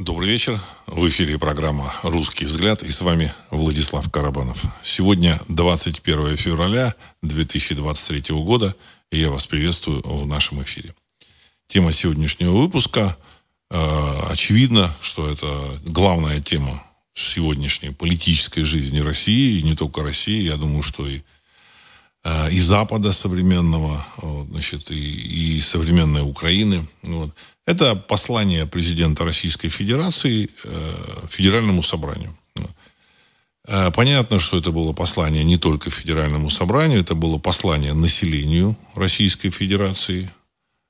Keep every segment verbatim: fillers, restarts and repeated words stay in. Добрый вечер. В эфире программа «Русский взгляд» и с вами Владислав Карабанов. Сегодня двадцать первое февраля две тысячи двадцать третьего года, и я вас приветствую в нашем эфире. Тема сегодняшнего выпуска, э, очевидно, что это главная тема сегодняшней политической жизни России, и не только России, я думаю, что и, э, и Запада современного, вот, значит, и, и современной Украины, вот. Это послание президента Российской Федерации э, Федеральному собранию. Э, понятно, что это было послание не только Федеральному собранию, это было послание населению Российской Федерации,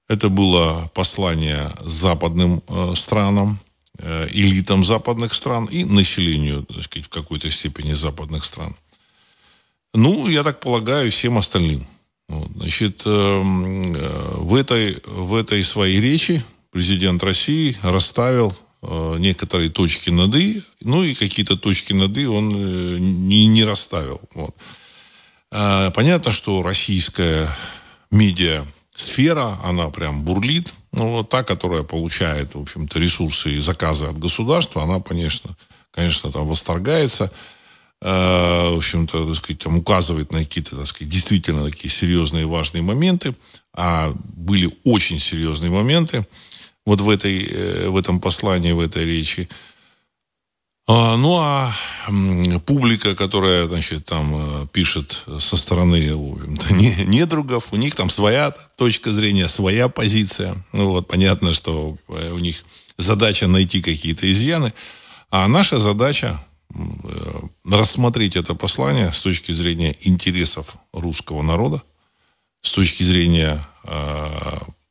это было послание западным э, странам, э, элитам западных стран и населению, так сказать, в какой-то степени западных стран. Ну, я так полагаю, всем остальным. Вот, значит, э, э, в этой, в этой своей речи президент России расставил э, некоторые точки над «и», ну и какие-то точки над «и» он э, не, не расставил. Вот. Э, понятно, что российская медиасфера, она прям бурлит. Ну, вот та, которая получает, в общем-то, ресурсы и заказы от государства, она, конечно, конечно там восторгается. Э, в общем-то, так сказать, там указывает на какие-то, так сказать, действительно такие серьезные и важные моменты. А были очень серьезные моменты. Вот в, этой, в этом послании, в этой речи. Ну, а публика, которая, значит, там пишет со стороны, в общем-то, недругов, у них там своя точка зрения, своя позиция. Ну, вот, понятно, что у них задача найти какие-то изъяны. А наша задача рассмотреть это послание с точки зрения интересов русского народа, с точки зрения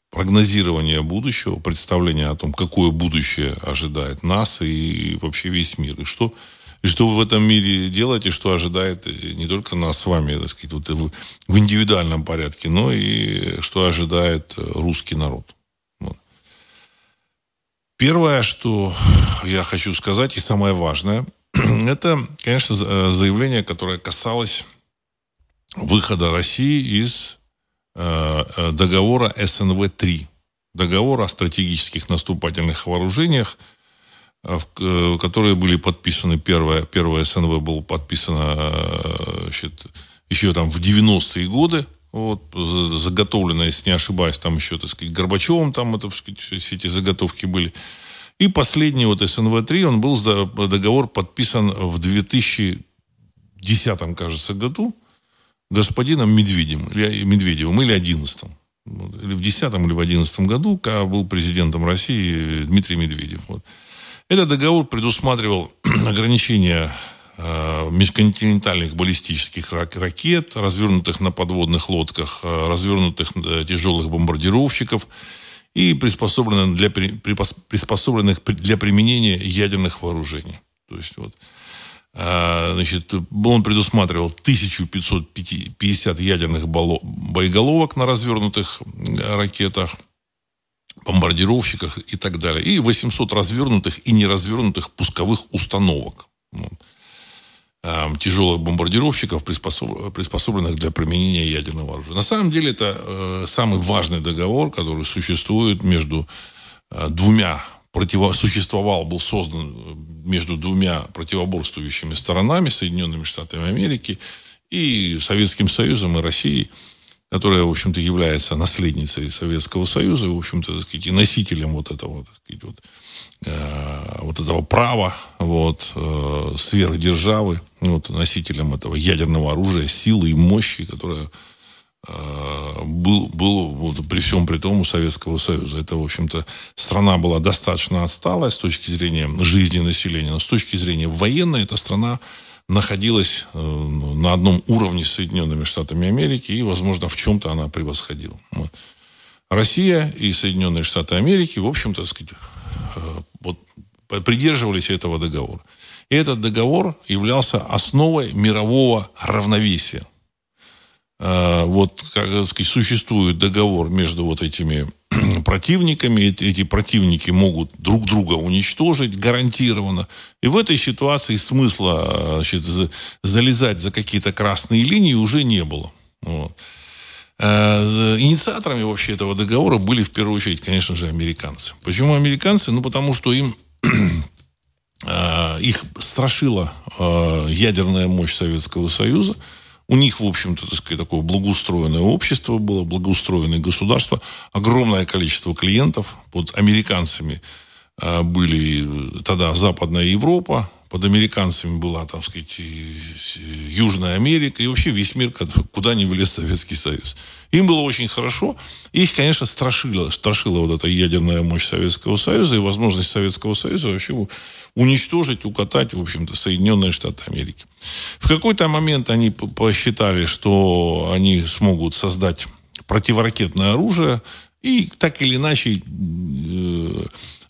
прогнозирования будущего, представления о том, какое будущее ожидает нас и вообще весь мир. И что, и что в этом мире делать, и что ожидает не только нас с вами, так сказать, вот в, в индивидуальном порядке, но и что ожидает русский народ. Вот. Первое, что я хочу сказать, и самое важное, это, конечно, заявление, которое касалось выхода России из договора эс эн вэ три, договора о стратегических наступательных вооружениях, которые были подписаны, первое, первое эс эн вэ было подписано, значит, еще там в девяностые годы, вот, заготовлено, если не ошибаюсь, там еще, так сказать, Горбачевым там это, так сказать, все эти заготовки были. И последний вот эс эн вэ три, он был, договор подписан в две тысячи десятом, кажется, году, господином Медведевым, Медведевым или одиннадцатом, или в десятом, или в одиннадцатом году, когда был президентом России Дмитрий Медведев. Вот. Этот договор предусматривал ограничение э, межконтинентальных баллистических ракет, развернутых на подводных лодках, развернутых э, тяжелых бомбардировщиков и приспособленных для, приспособленных для применения ядерных вооружений. То есть вот... Значит, он предусматривал тысячу пятьсот пятьдесят ядерных боеголовок на развернутых ракетах, бомбардировщиках и так далее. И восемьсот развернутых и неразвернутых пусковых установок. Тяжелых бомбардировщиков, приспособленных для применения ядерного оружия. На самом деле, это самый важный договор, который существует между двумя... существовал, был создан между двумя противоборствующими сторонами, Соединенными Штатами Америки и Советским Союзом, и Россией, которая, в общем-то, является наследницей Советского Союза, и, в общем-то, так сказать, и носителем вот этого, так сказать, вот, э, вот этого права, вот, э, сверхдержавы, вот, носителем этого ядерного оружия, силы и мощи, которая был, был вот, при всем при том у Советского Союза. Это, в общем-то, страна была достаточно отсталая с точки зрения жизни населения, но с точки зрения военной эта страна находилась э, на одном уровне с Соединенными Штатами Америки и, возможно, в чем-то она превосходила. Вот. Россия и Соединенные Штаты Америки, в общем-то, так сказать, э, вот, придерживались этого договора. И этот договор являлся основой мирового равновесия. Вот, как сказать, существует договор между вот этими противниками. Эти, эти противники могут друг друга уничтожить гарантированно. И в этой ситуации смысла, значит, залезать за какие-то красные линии уже не было. Вот. Инициаторами вообще этого договора были, в первую очередь, конечно же, американцы. Почему американцы? Ну, потому что им их страшила ядерная мощь Советского Союза. У них, в общем-то, так сказать, такое благоустроенное общество было, благоустроенное государство. Огромное количество клиентов под американцами были тогда Западная Европа, под американцами была, так сказать, Южная Америка и вообще весь мир, куда ни влез Советский Союз. Им было очень хорошо. Их, конечно, страшила, страшила вот эта ядерная мощь Советского Союза и возможность Советского Союза вообще уничтожить, укатать, в общем-то, Соединенные Штаты Америки. В какой-то момент они посчитали, что они смогут создать противоракетное оружие и так или иначе э,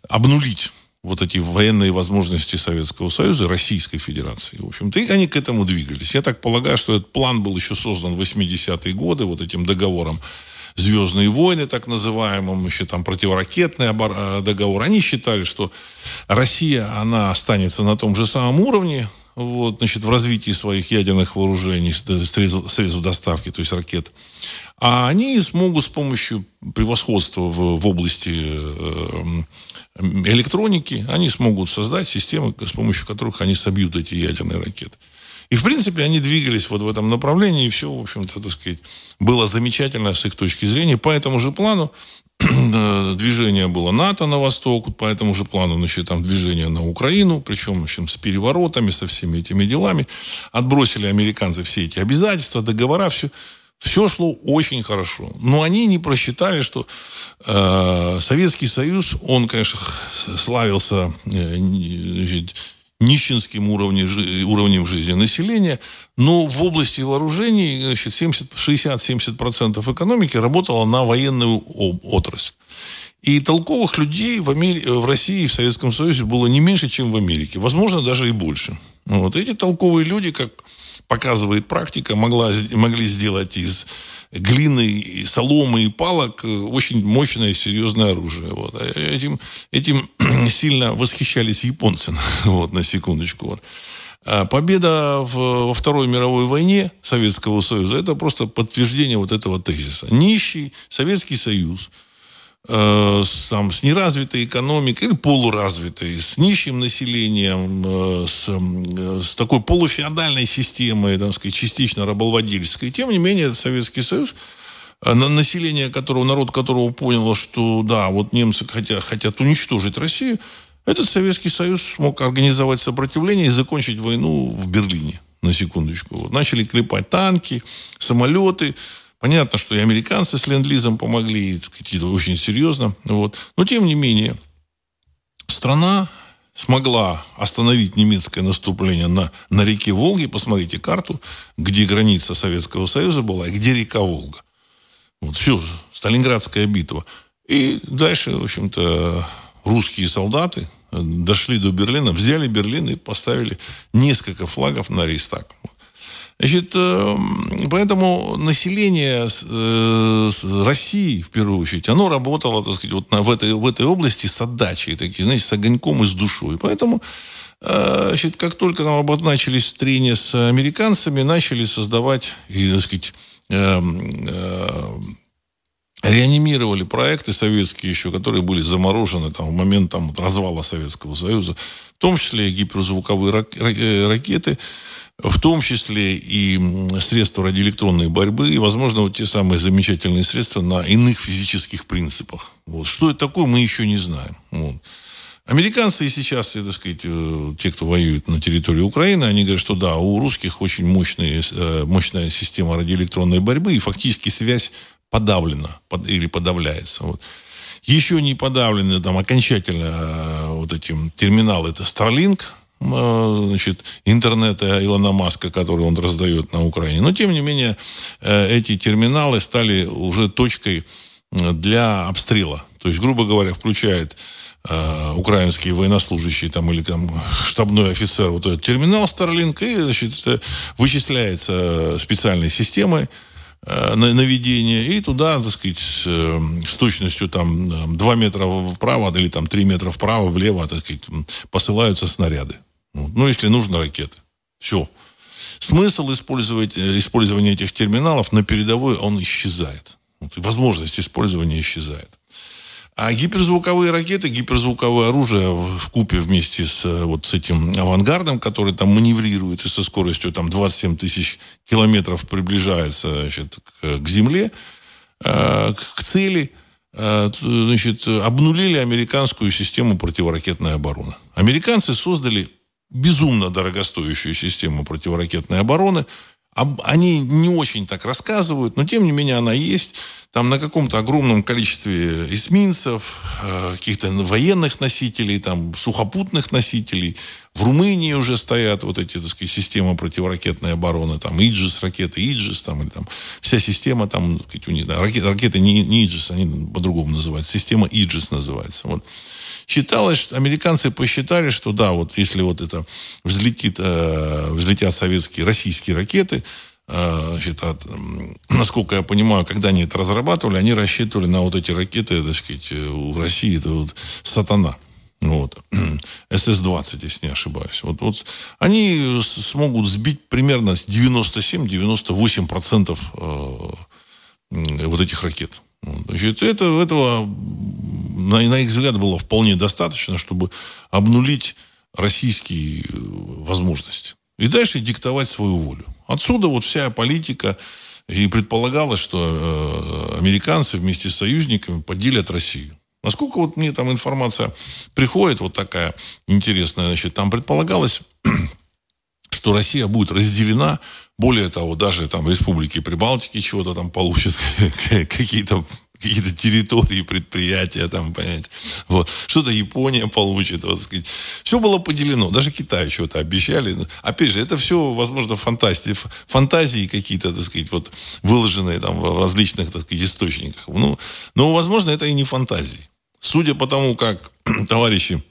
обнулить вот эти военные возможности Советского Союза и Российской Федерации. В общем-то, и они к этому двигались. Я так полагаю, что этот план был еще создан в восьмидесятые годы, вот этим договором «Звездные войны», так называемым, еще там противоракетный договор. Они считали, что Россия, она останется на том же самом уровне, вот, значит, в развитии своих ядерных вооружений, средств, средств доставки, то есть ракет. А они смогут с помощью превосходства в, в области э, электроники, они смогут создать системы, с помощью которых они собьют эти ядерные ракеты. И, в принципе, они двигались вот в этом направлении, и все, в общем-то, так сказать, было замечательно с их точки зрения. По этому же плану движение было НАТО на восток, по этому же плану, значит, там движение на Украину, причем, в общем, с переворотами, со всеми этими делами. Отбросили американцы все эти обязательства, договора, все, все шло очень хорошо. Но они не просчитали, что э, Советский Союз, он, конечно, славился э, значит, нищенским уровнем, жи- уровнем жизни населения, но в области вооружений значит, шестьдесят-семьдесят процентов экономики работало на военную отрасль. И толковых людей в, Амери... в России и в Советском Союзе было не меньше, чем в Америке. Возможно, даже и больше. Вот. Эти толковые люди, как показывает практика, могла... могли сделать из глины, и соломы и палок очень мощное и серьезное оружие. Вот. Этим, этим сильно восхищались японцы. Вот, на секундочку. Вот. Победа во Второй мировой войне Советского Союза – это просто подтверждение вот этого тезиса. Нищий Советский Союз с, там, с неразвитой экономикой или полуразвитой, с нищим населением, с, с такой полуфеодальной системой, так сказать, частично рабовладельской. Тем не менее, Советский Союз, население которого, народ которого понял, что да, вот немцы хотят, хотят уничтожить Россию, этот Советский Союз смог организовать сопротивление и закончить войну в Берлине, на секундочку. Вот. Начали клепать танки, самолеты. Понятно, что и американцы с ленд-лизом помогли, какие-то очень серьезно. Вот. Но, тем не менее, страна смогла остановить немецкое наступление на, на реке Волге. Посмотрите карту, где граница Советского Союза была и где река Волга. Вот все, Сталинградская битва. И дальше, в общем-то, русские солдаты дошли до Берлина, взяли Берлин и поставили несколько флагов на Рейхстаг. Значит, поэтому население России, в первую очередь, оно работало, так сказать, вот в этой, в этой области с отдачей, такие, знаете, с огоньком и с душой. Поэтому, значит, как только нам начались трения с американцами, начали создавать, и, так сказать, реанимировали проекты советские еще, которые были заморожены там, в момент там, развала Советского Союза. В том числе и гиперзвуковые ракеты, в том числе и средства радиоэлектронной борьбы, и, возможно, вот те самые замечательные средства на иных физических принципах. Вот. Что это такое, мы еще не знаем. Вот. Американцы и сейчас, так сказать, те, кто воюет на территории Украины, они говорят, что да, у русских очень мощная, мощная система радиоэлектронной борьбы, и фактически связь подавлена под, или подавляется. Вот. Еще не подавлены там, окончательно вот эти терминалы. Это Старлинк, значит, интернета Илона Маска, который он раздает на Украине. Но, тем не менее, эти терминалы стали уже точкой для обстрела. То есть, грубо говоря, включает э, украинские военнослужащие там, или там, штабной офицер вот этот терминал Старлинк, и значит, это вычисляется специальной системой наведение, и туда, так сказать, с точностью там, два метра вправо или там, три метра вправо, влево, так сказать, посылаются снаряды. Ну, если нужно, ракеты. Все. Смысл использовать, использования этих терминалов на передовой, он исчезает. Возможность использования исчезает. А гиперзвуковые ракеты, гиперзвуковое оружие вкупе вместе с, вот, с этим «Авангардом», который там маневрирует и со скоростью там, двадцать семь тысяч километров приближается, значит, к, к земле, э, к цели, э, значит, обнулили американскую систему противоракетной обороны. Американцы создали безумно дорогостоящую систему противоракетной обороны. Они не очень так рассказывают, но, тем не менее, она есть. Там на каком-то огромном количестве эсминцев, каких-то военных носителей, там, сухопутных носителей. В Румынии уже стоят вот эти, так сказать, системы противоракетной обороны. Там ИДЖИС, ракеты ИДЖИС, там, или там вся система, там, так сказать, у них, да, ракеты, ракеты не, не ИДЖИС, они по-другому называются. Система ИДЖИС называется. Вот. Считалось, американцы посчитали, что да, вот если вот это взлетит, взлетят советские, российские ракеты, значит, от, насколько я понимаю, когда они это разрабатывали, они рассчитывали на вот эти ракеты, так сказать, в России, это вот «Сатана». Вот. эс эс двадцать, если не ошибаюсь. Вот, вот. Они смогут сбить примерно девяносто семь - девяносто восемь процентов вот этих ракет. Значит, это, этого, на, на их взгляд, было вполне достаточно, чтобы обнулить российские возможности. И дальше диктовать свою волю. Отсюда вот вся политика, и предполагалось, что э, американцы вместе с союзниками поделят Россию. Насколько вот мне там информация приходит, вот такая интересная, значит, там предполагалось, что Россия будет разделена, более того, даже там республики Прибалтики чего-то там получат, какие-то... какие-то территории, предприятия, там, понимаете, вот, что-то Япония получит, вот, сказать. Все было поделено, даже Китаю что-то обещали. Опять же, это все, возможно, фантазии, фантазии какие-то, так сказать, вот, выложенные там в различных, так сказать, источниках. Ну, но, возможно, это и не фантазии. Судя по тому, как товарищи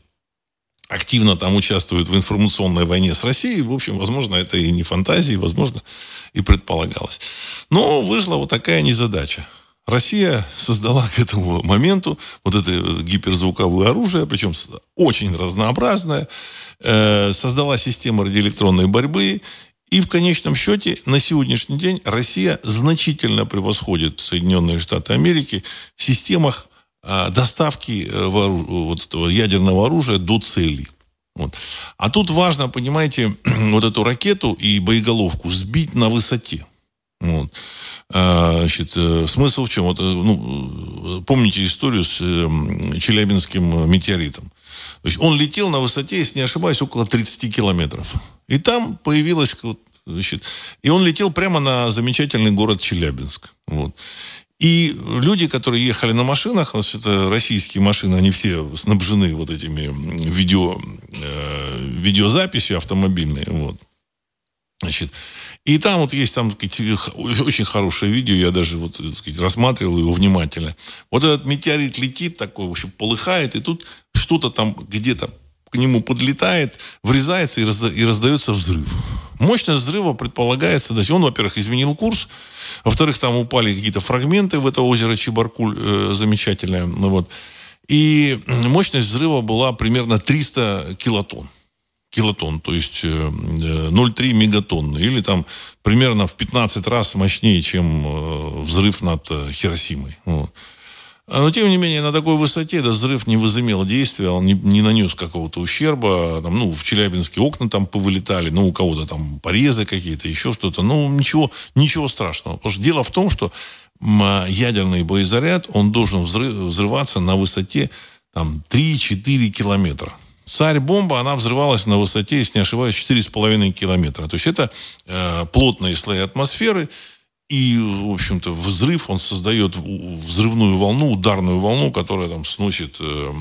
активно там участвуют в информационной войне с Россией, в общем, возможно, это и не фантазии, возможно, и предполагалось. Но вышла вот такая незадача. Россия создала к этому моменту вот это гиперзвуковое оружие, причем очень разнообразное, создала систему радиоэлектронной борьбы, и в конечном счете на сегодняшний день Россия значительно превосходит Соединенные Штаты Америки в системах доставки ядерного оружия до цели. Вот. А тут важно, понимаете, вот эту ракету и боеголовку сбить на высоте. Вот. Значит, смысл в чем? Вот, ну, помните историю с Челябинским метеоритом? То есть он летел на высоте, если не ошибаюсь, около тридцать километров. И там появилась... Значит, и он летел прямо на замечательный город Челябинск. Вот. И люди, которые ехали на машинах, значит, это российские машины, они все снабжены вот этими видео, видеозаписью автомобильной. Вот. Значит, и там вот есть там, так сказать, очень хорошее видео, я даже вот, так сказать, рассматривал его внимательно. Вот этот метеорит летит такой, в общем, полыхает, и тут что-то там где-то к нему подлетает, врезается и, разда- и раздается взрыв. Мощность взрыва предполагается, значит, он, во-первых, изменил курс, во-вторых, там упали какие-то фрагменты в это озеро Чебаркуль, э, замечательное. Ну, вот. И мощность взрыва была примерно триста килотонн. Килотонн, то есть ноль целых три мегатонны. Или там примерно в пятнадцать раз мощнее, чем взрыв над Хиросимой. Вот. Но, тем не менее, на такой высоте этот взрыв не возымел действия, он не, не нанес какого-то ущерба. Там, ну, в Челябинске окна там повылетали, ну, у кого-то там порезы какие-то, еще что-то. Ну, ничего, ничего страшного. Потому что дело в том, что ядерный боезаряд, он должен взрыв, взрываться на высоте там, три-четыре километра. Царь-бомба, она взрывалась на высоте, если не ошибаюсь, четыре с половиной километра. То есть это э, плотные слои атмосферы. И, в общем-то, взрыв, он создает взрывную волну, ударную волну, которая там сносит э,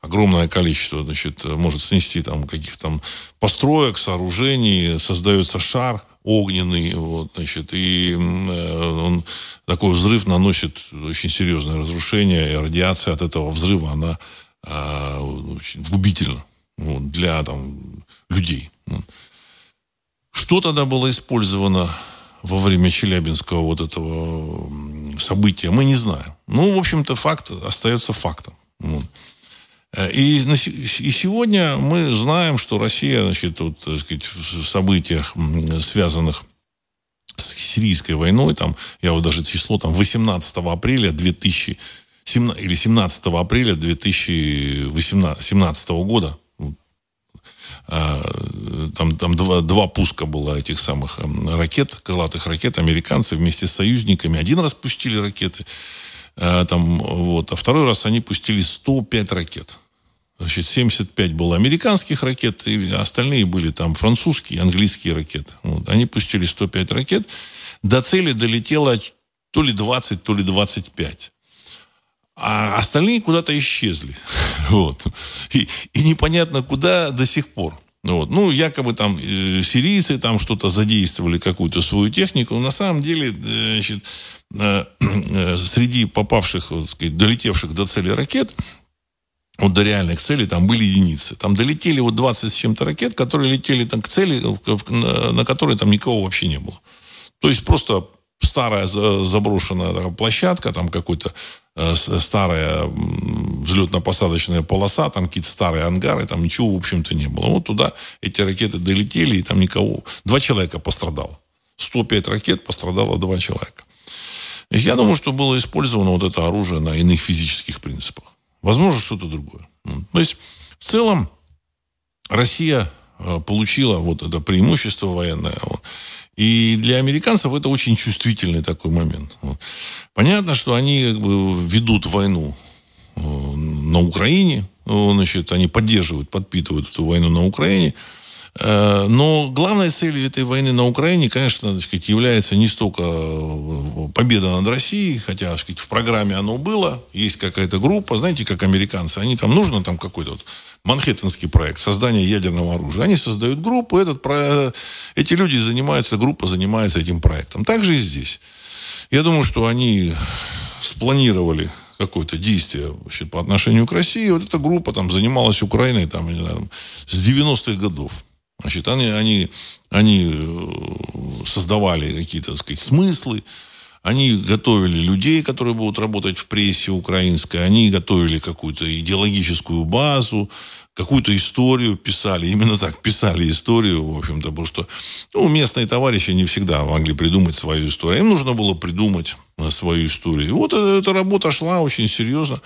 огромное количество, значит, может снести там каких-то там построек, сооружений. Создается шар огненный, вот, значит, и э, он, такой взрыв наносит очень серьезное разрушение. И радиация от этого взрыва, она... очень губительно, вот, для там, людей. Что тогда было использовано во время Челябинского вот этого события, мы не знаем. Ну, в общем-то, факт остается фактом. Вот. И, и сегодня мы знаем, что Россия, значит, вот, так сказать, в событиях, связанных с сирийской войной, там, я вот даже число там, восемнадцатого апреля две тысячи или семнадцатого апреля две тысячи семнадцатого года. Там, там два, два пуска было этих самых ракет, крылатых ракет. Американцы вместе с союзниками один раз пустили ракеты, там, вот, а второй раз они пустили сто пять ракет. Значит, семьдесят пять было американских ракет, и остальные были там французские, английские ракеты. Вот. Они пустили сто пять ракет. До цели долетело то ли двадцать, то ли двадцать пять. А остальные куда-то исчезли. Вот. И, и непонятно куда до сих пор. Вот. Ну, якобы там э, сирийцы там что-то задействовали, какую-то свою технику. На самом деле, э, значит, э, э, среди попавших, вот, сказать, долетевших до цели ракет, вот до реальных целей, там были единицы. Там долетели вот двадцать с чем-то ракет, которые летели там к цели, на которой там никого вообще не было. То есть просто старая заброшенная площадка, там какой-то старая взлетно-посадочная полоса, там какие-то старые ангары, там ничего, в общем-то, не было. Вот туда эти ракеты долетели, и там никого... Два человека пострадало. сто пять ракет пострадало два человека. Я думаю, что было использовано вот это оружие на иных физических принципах. Возможно, что-то другое. То есть, в целом, Россия получила вот это преимущество военное. И для американцев это очень чувствительный такой момент. Понятно, что они как бы ведут войну на Украине. Значит, они поддерживают, подпитывают эту войну на Украине. Но главной целью этой войны на Украине, конечно, так сказать, является не столько победа над Россией, хотя, так сказать, в программе оно было, есть какая-то группа, знаете, как американцы, они там, нужно там какой-то вот манхэттенский проект создания ядерного оружия, они создают группу, этот, про, эти люди занимаются, группа занимается этим проектом. Так же и здесь. Я думаю, что они спланировали какое-то действие вообще по отношению к России. Вот эта группа там занималась Украиной там, не знаю, с девяностых годов. Значит, они, они, они создавали какие-то, так сказать, смыслы. Они готовили людей, которые будут работать в прессе украинской. Они готовили какую-то идеологическую базу, какую-то историю писали. Именно так писали историю, в общем-то. Потому что ну, местные товарищи не всегда могли придумать свою историю. Им нужно было придумать свою историю. И вот эта работа шла очень серьезно.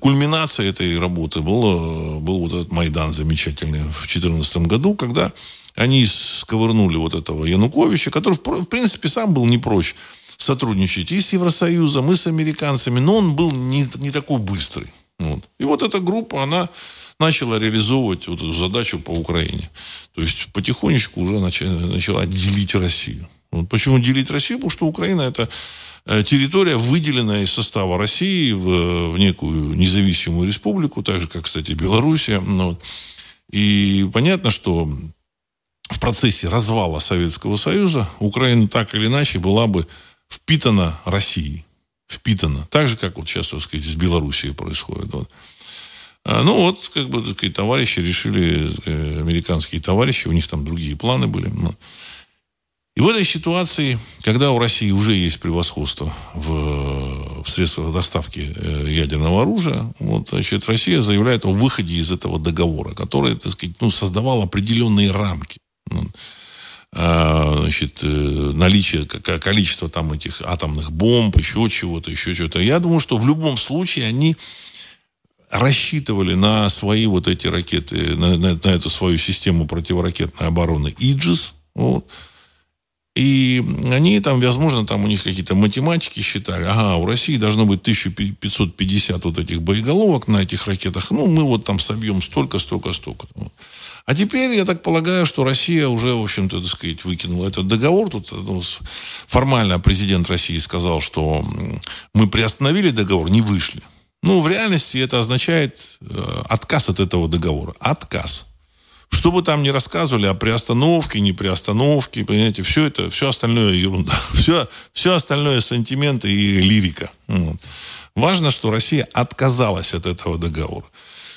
Кульминацией этой работы было, был вот этот Майдан замечательный в две тысячи четырнадцатом году, когда они сковырнули вот этого Януковича, который, в принципе, сам был не прочь сотрудничать и с Евросоюзом, и с американцами, но он был не, не такой быстрый. Вот. И вот эта группа, она начала реализовывать вот эту задачу по Украине. То есть, потихонечку уже начала, начала делить Россию. Вот. Почему делить Россию? Потому что Украина – это территория, выделенная из состава России в, в некую независимую республику, так же, как, кстати, Белоруссия. Вот. И понятно, что в процессе развала Советского Союза Украина так или иначе была бы впитана Россией. Впитана. Так же, как вот сейчас, так сказать, с Белоруссией происходит. Вот. Ну, вот, как бы, так сказать, товарищи решили, американские товарищи, у них там другие планы были. И в этой ситуации, когда у России уже есть превосходство в, в средствах доставки ядерного оружия, вот, значит, Россия заявляет о выходе из этого договора, который, так сказать, ну, создавал определенные рамки. Значит, наличие, количество там этих атомных бомб, еще чего-то, еще чего-то. Я думаю, что в любом случае они рассчитывали на свои вот эти ракеты, на, на, на эту свою систему противоракетной обороны ИДЖИС. Вот. И они там, возможно, там у них какие-то математики считали. Ага, у России должно быть тысяча пятьсот пятьдесят вот этих боеголовок на этих ракетах. Ну, мы вот там собьем столько, столько, столько. А теперь, я так полагаю, что Россия уже, в общем-то, так сказать, выкинула этот договор. Тут ну, формально президент России сказал, что мы приостановили договор, не вышли. Ну, в реальности это означает отказ от этого договора. Отказ. Что бы там ни рассказывали о приостановке, не приостановке, понимаете, все это, все остальное ерунда. Все, все остальное сантименты и лирика. Вот. Важно, что Россия отказалась от этого договора.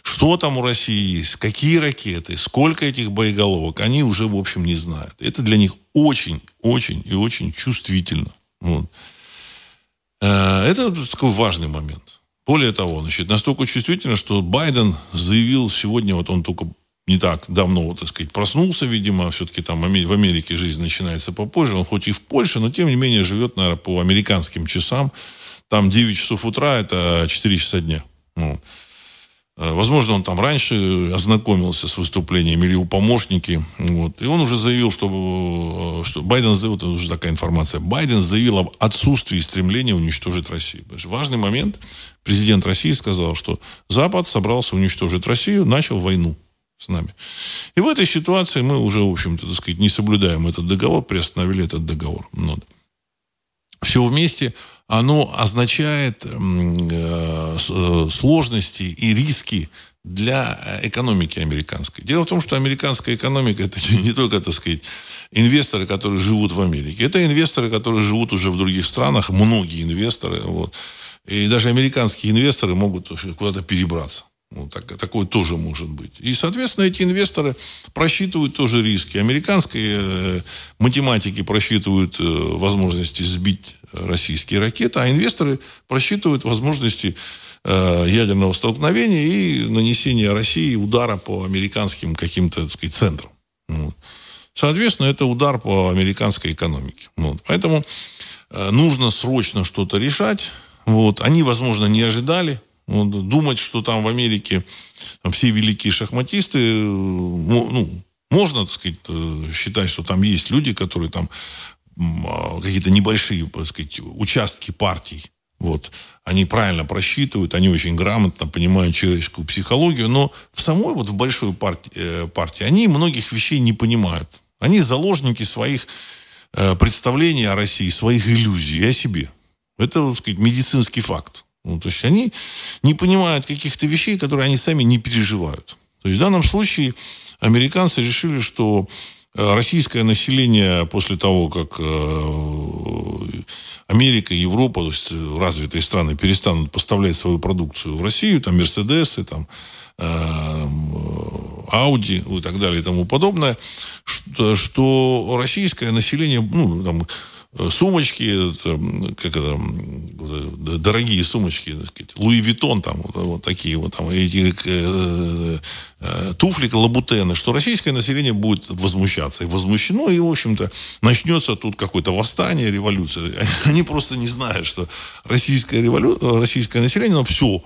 Что там у России есть, какие ракеты, сколько этих боеголовок, они уже, в общем, не знают. Это для них очень, очень и очень чувствительно. Вот. Это такой важный момент. Более того, значит, настолько чувствительно, что Байден заявил сегодня, вот он только... не так давно, так сказать, проснулся, видимо. Все-таки там в Америке жизнь начинается попозже. Он хоть и в Польше, но тем не менее живет, наверное, по американским часам. там девять часов утра, это четыре часа дня. Ну, возможно, он там раньше ознакомился с выступлением или у помощники. Вот. И он уже заявил, что, что Байден заявил, это уже такая информация, Байден заявил об отсутствии стремления уничтожить Россию. Важный момент. Президент России сказал, что Запад собрался уничтожить Россию, начал войну с нами. И в этой ситуации мы уже, в общем-то, так сказать, не соблюдаем этот договор, приостановили этот договор. Вот. Все вместе оно означает э, сложности и риски для экономики американской. Дело в том, что американская экономика – это не только, так сказать, инвесторы, которые живут в Америке. Это инвесторы, которые живут уже в других странах, многие инвесторы. Вот. И даже американские инвесторы могут куда-то перебраться. Ну, так, такое тоже может быть. И, соответственно, эти инвесторы просчитывают тоже риски. Американские э, математики просчитывают э, возможности сбить российские ракеты, а инвесторы просчитывают возможности э, ядерного столкновения и нанесения России удара по американским каким-то, так сказать, центрам. Вот. Соответственно, это удар по американской экономике. Вот. Поэтому э, нужно срочно что-то решать. Вот. Они, возможно, не ожидали. Думать, что там в Америке там все великие шахматисты, ну, можно, так сказать, считать, что там есть люди, которые там какие-то небольшие, так сказать, участки партий. Вот. Они правильно просчитывают, они очень грамотно понимают человеческую психологию, но в самой вот в большой партии, партии они многих вещей не понимают. Они заложники своих представлений о России, своих иллюзий о себе. Это, так сказать, медицинский факт. Ну, то есть они не понимают каких-то вещей, которые они сами не переживают. То есть в данном случае американцы решили, что российское население после того, как Америка, Европа, то есть развитые страны перестанут поставлять свою продукцию в Россию, там Мерседесы, там Ауди и так далее и тому подобное, что, что российское население, ну, там, сумочки, как это, дорогие сумочки, так сказать, Луи Виттон, там, вот, вот такие вот, там, эти, э, э, туфли, лабутены, что российское население будет возмущаться. И возмущено, и, в общем-то, начнется тут какое-то восстание, революция. Они просто не знают, что российское, револю... российское население, оно все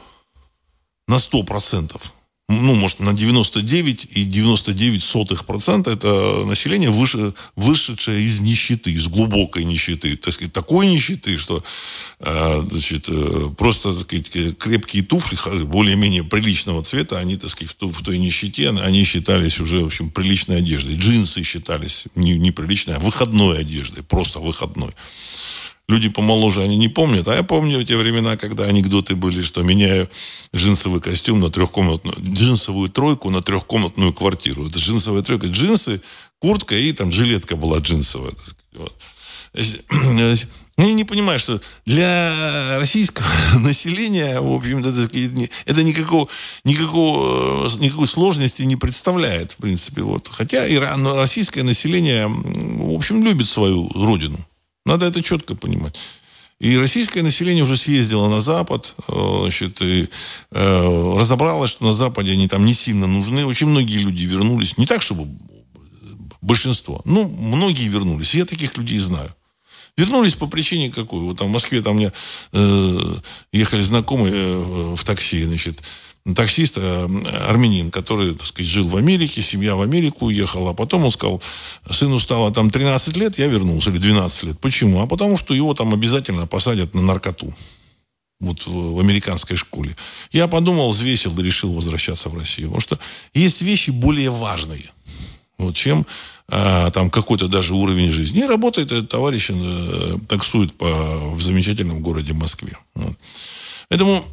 на сто процентов, ну, может, на девяносто девять и девяносто девять сотых процента это население, выше, вышедшее из нищеты, из глубокой нищеты. Так сказать, такой нищеты, что значит, просто так сказать, крепкие туфли более-менее приличного цвета, они, так сказать, в той нищете, они считались уже, в общем, приличной одеждой. Джинсы считались не приличной, а выходной одеждой, просто выходной. Люди помоложе, они не помнят. А я помню те времена, когда анекдоты были, что меняю джинсовый костюм на трехкомнатную... Джинсовую тройку на трехкомнатную квартиру. Это джинсовая тройка. Джинсы, куртка и там жилетка была джинсовая. Вот. Я не понимаю, что для российского населения, в общем-то, это никакого, никакого, никакой сложности не представляет, в принципе. Вот. Хотя и российское население, в общем, любит свою родину. Надо это четко понимать. И российское население уже съездило на Запад, значит, и, э, разобралось, что на Западе они там не сильно нужны. Очень многие люди вернулись. Не так, чтобы большинство. Ну, многие вернулись. Я таких людей знаю. Вернулись по причине какой? Вот там в Москве там у меня э, ехали знакомые э, в такси, значит, таксист, армянин, который, так сказать, жил в Америке, семья в Америку уехала. А потом он сказал, сыну стало там тринадцать лет, я вернулся, или двенадцать лет. Почему? А потому что его там обязательно посадят на наркоту. Вот в американской школе. Я подумал, взвесил, да решил возвращаться в Россию. Потому что есть вещи более важные, вот, чем а, там какой-то даже уровень жизни. И работает этот товарищ, э, таксует по, в замечательном городе Москве. Вот. Поэтому...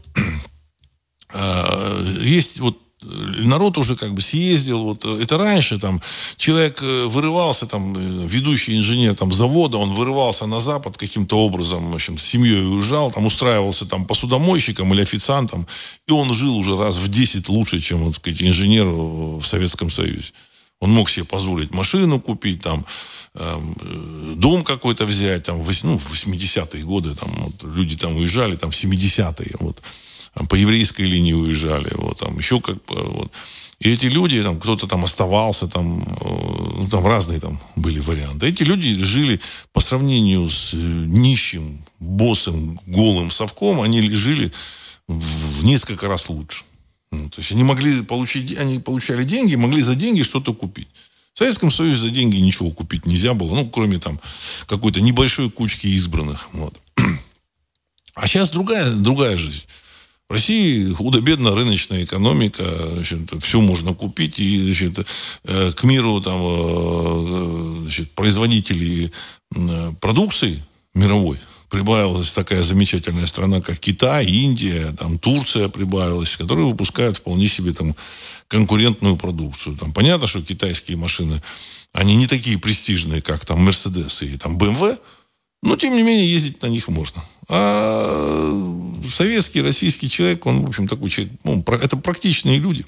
Есть вот народ уже как бы съездил. Вот, это раньше там человек вырывался, там, ведущий инженер там, завода, он вырывался на Запад каким-то образом, в общем, с семьей уезжал, там, устраивался там, посудомойщиком или официантом, и он жил уже раз в десять лучше, чем, вот, так сказать, инженер в Советском Союзе. Он мог себе позволить машину купить, там, э, дом какой-то взять. Там, в, ну, в восьмидесятые годы там, вот, люди там уезжали, там, в семидесятые. Вот. По еврейской линии уезжали. Вот, там, еще как, вот. И эти люди, там, кто-то там оставался, там, там разные там были варианты. Эти люди жили по сравнению с нищим, босым, голым совком, они жили в несколько раз лучше. Ну, то есть они могли получить, они получали деньги, могли за деньги что-то купить. В Советском Союзе за деньги ничего купить нельзя было, ну, кроме там какой-то небольшой кучки избранных. Вот. А сейчас другая, другая жизнь. В России худо-бедно рыночная экономика, значит, все можно купить, и, значит, к миру там, значит, производителей продукции мировой прибавилась такая замечательная страна, как Китай, Индия, там, Турция прибавилась, которые выпускают вполне себе там, конкурентную продукцию. Там, понятно, что китайские машины, они не такие престижные, как там Мерседес и там бэ эм вэ, но, тем не менее, ездить на них можно. А советский, российский человек, он, в общем, такой человек, ну, это практичные люди.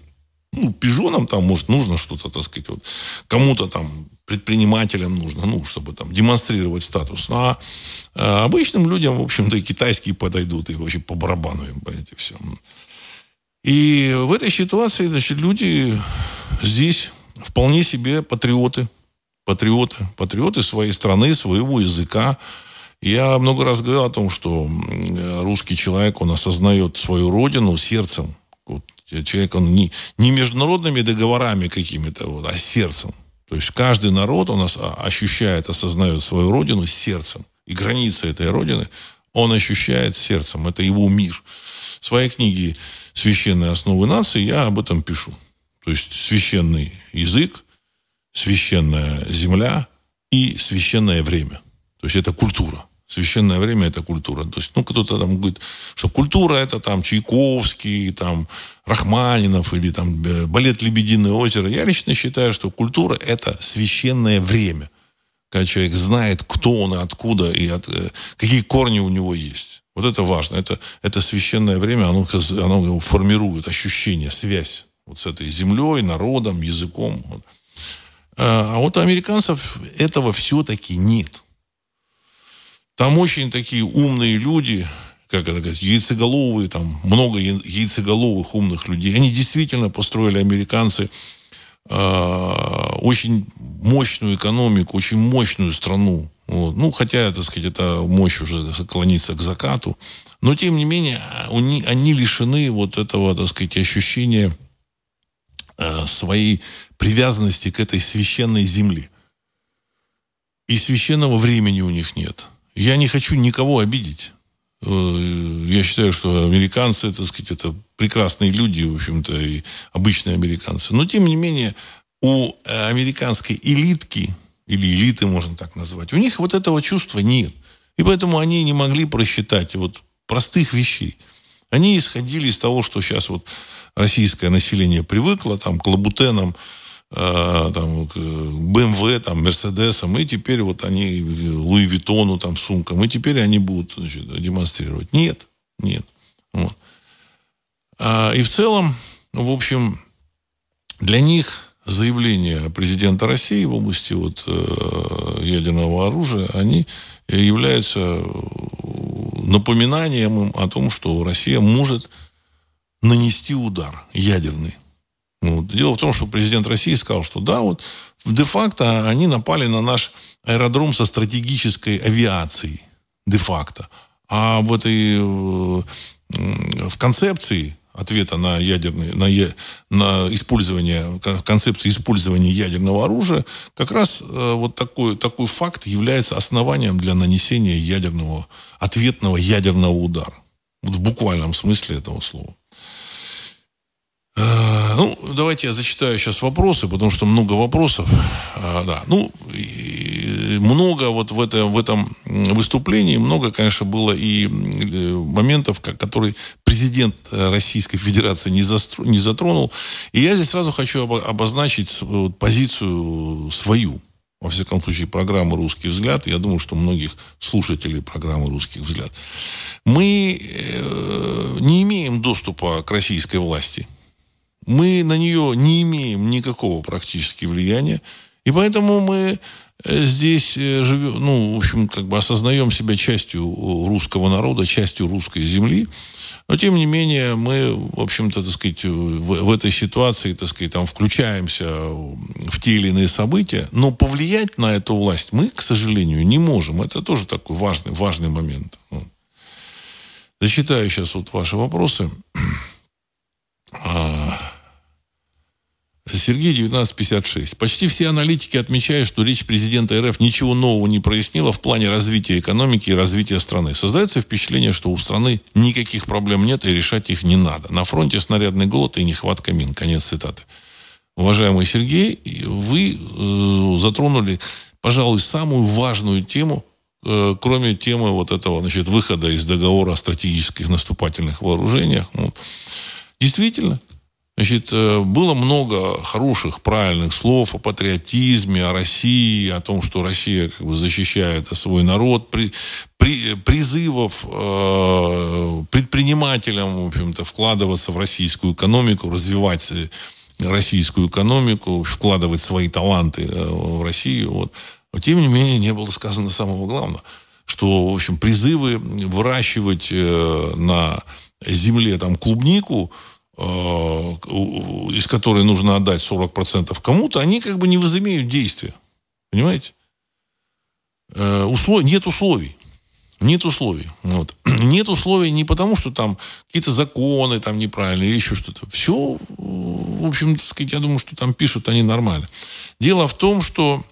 Ну, пижонам там, может, нужно что-то, так сказать, вот, кому-то там, предпринимателям нужно, ну, чтобы там демонстрировать статус. А, а обычным людям, в общем-то, и китайские подойдут, и вообще по барабану им, понимаете, все. И в этой ситуации, значит, люди здесь вполне себе патриоты. Патриоты. Патриоты своей страны, своего языка. Я много раз говорил о том, что русский человек, он осознает свою родину сердцем. Вот, человек, он не, не международными договорами какими-то, вот, а сердцем. То есть каждый народ, он ощущает, осознает свою родину сердцем. И границы этой родины он ощущает сердцем. Это его мир. В своей книге «Священные основы нации» я об этом пишу. То есть священный язык, священная земля и священное время. То есть это культура. Священное время – это культура. То есть, ну, кто-то там говорит, что культура – это там Чайковский, там, Рахманинов или там балет «Лебединое озеро». Я лично считаю, что культура – это священное время. Когда человек знает, кто он, откуда и от, какие корни у него есть. Вот это важно. Это, это священное время, оно, оно формирует ощущение, связь вот с этой землей, народом, языком. А вот у американцев этого все-таки нет. Там очень такие умные люди, как это сказать, яйцеголовые, там много яйцеголовых умных людей. Они действительно построили, американцы, э, очень мощную экономику, очень мощную страну. Вот. Ну, хотя, так сказать, эта мощь уже клонится к закату. Но, тем не менее, они, они лишены вот этого, так сказать, ощущения э, своей привязанности к этой священной земле. И священного времени у них нет. Я не хочу никого обидеть. Я считаю, что американцы, так сказать, это прекрасные люди, в общем-то, и обычные американцы. Но, тем не менее, у американской элитки, или элиты, можно так назвать, у них вот этого чувства нет. И поэтому они не могли просчитать вот простых вещей. Они исходили из того, что сейчас вот российское население привыкло там, к лабутенам, там, бэ эм вэ, там, Мерседесам, и теперь вот они Луи Виттону, там, сумкам, и теперь они будут, значит, демонстрировать. Нет, нет. Вот. А, и в целом, в общем, для них заявления президента России в области вот, ядерного оружия, они являются напоминанием о том, что Россия может нанести удар ядерный. Вот. Дело в том, что президент России сказал, что да, вот де-факто они напали на наш аэродром со стратегической авиацией. Де-факто. А в этой в концепции ответа на, ядерный, на, на использование, концепции использования ядерного оружия как раз вот такой, такой факт является основанием для нанесения ядерного, ответного ядерного удара. Вот в буквальном смысле этого слова. Ну, давайте я зачитаю сейчас вопросы, потому что много вопросов. А, да. Ну, много вот в, это, в этом выступлении, много, конечно, было и моментов, которые президент Российской Федерации не, застро, не затронул. И я здесь сразу хочу обозначить позицию свою. Во всяком случае, программа «Русский взгляд». Я думаю, что многих слушателей программы «Русский взгляд». Мы не имеем доступа к российской власти. Мы на нее не имеем никакого практически влияния. И поэтому мы здесь живем, ну, в общем, как бы осознаем себя частью русского народа, частью русской земли. Но, тем не менее, мы, в общем-то, так сказать, в, в этой ситуации, так сказать, там, включаемся в те или иные события. Но повлиять на эту власть мы, к сожалению, не можем. Это тоже такой важный, важный момент. Зачитаю сейчас вот ваши вопросы. Сергей, девятнадцать пятьдесят шесть. Почти все аналитики отмечают, что речь президента РФ ничего нового не прояснила в плане развития экономики и развития страны. Создается впечатление, что у страны никаких проблем нет и решать их не надо. На фронте снарядный голод и нехватка мин. Конец цитаты. Уважаемый Сергей, вы э, затронули, пожалуй, самую важную тему, э, кроме темы вот этого, значит, выхода из договора о стратегических наступательных вооружениях. Вот. Действительно, значит, было много хороших, правильных слов о патриотизме, о России, о том, что Россия как бы защищает свой народ, при, при, призывов э, предпринимателям, в общем-то, вкладываться в российскую экономику, развивать российскую экономику, вкладывать свои таланты в Россию. Вот. Но, тем не менее, не было сказано самого главного, что, в общем, призывы выращивать на земле там клубнику, из которой нужно отдать сорок процентов кому-то, они как бы не возымеют действия. Понимаете? Услов... Нет условий. Нет условий. Вот. Нет условий не потому, что там какие-то законы там неправильные или еще что-то. Все, в общем, так сказать, я думаю, что там пишут они нормально. Дело в том, что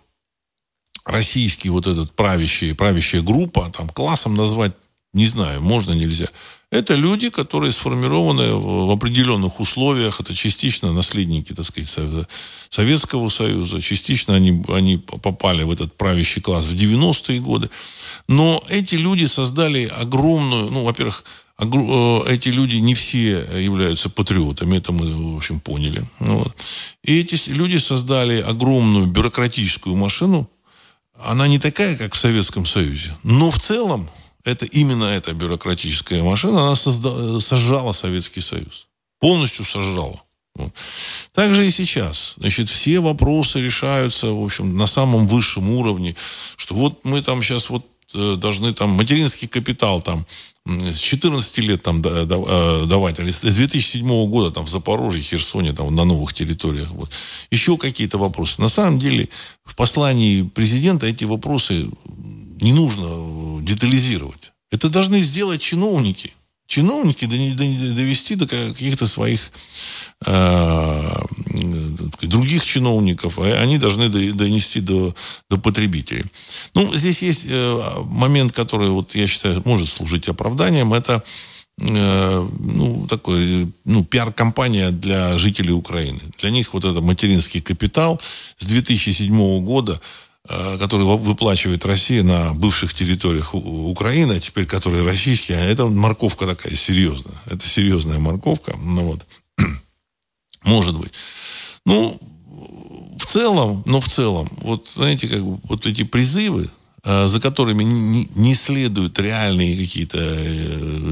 российский вот этот правящий, правящая группа, там классом назвать не знаю, можно, нельзя. Это люди, которые сформированы в определенных условиях. Это частично наследники, так сказать, Советского Союза. Частично они, они попали в этот правящий класс в девяностые годы. Но эти люди создали огромную... Ну, во-первых, эти люди не все являются патриотами. Это мы, в общем, поняли. Вот. И эти люди создали огромную бюрократическую машину. Она не такая, как в Советском Союзе. Но в целом это именно эта бюрократическая машина, она созда... сожрала Советский Союз. Полностью сожрала. Вот. Так же и сейчас. Значит, все вопросы решаются, в общем, на самом высшем уровне. Что вот мы там сейчас вот э, должны там материнский капитал там с четырнадцати лет там да, да, э, давать. Или с две тысячи седьмого года там в Запорожье, Херсоне, там на новых территориях. Вот. Еще какие-то вопросы. На самом деле в послании президента эти вопросы не нужно детализировать. Это должны сделать чиновники. Чиновники довести до каких-то своих э, других чиновников. Они должны донести до, до потребителей. Ну, здесь есть момент, который, вот, я считаю, может служить оправданием. Это э, ну, такой, ну, пиар-компания для жителей Украины. Для них вот этот материнский капитал с две тысячи седьмого года, который выплачивает Россия на бывших территориях Украины, а теперь которые российские, а это морковка такая серьезная. Это серьезная морковка. Ну, вот. Может быть. Ну, в целом, но в целом, вот, знаете, как бы, вот эти призывы, за которыми не, не следуют реальные какие-то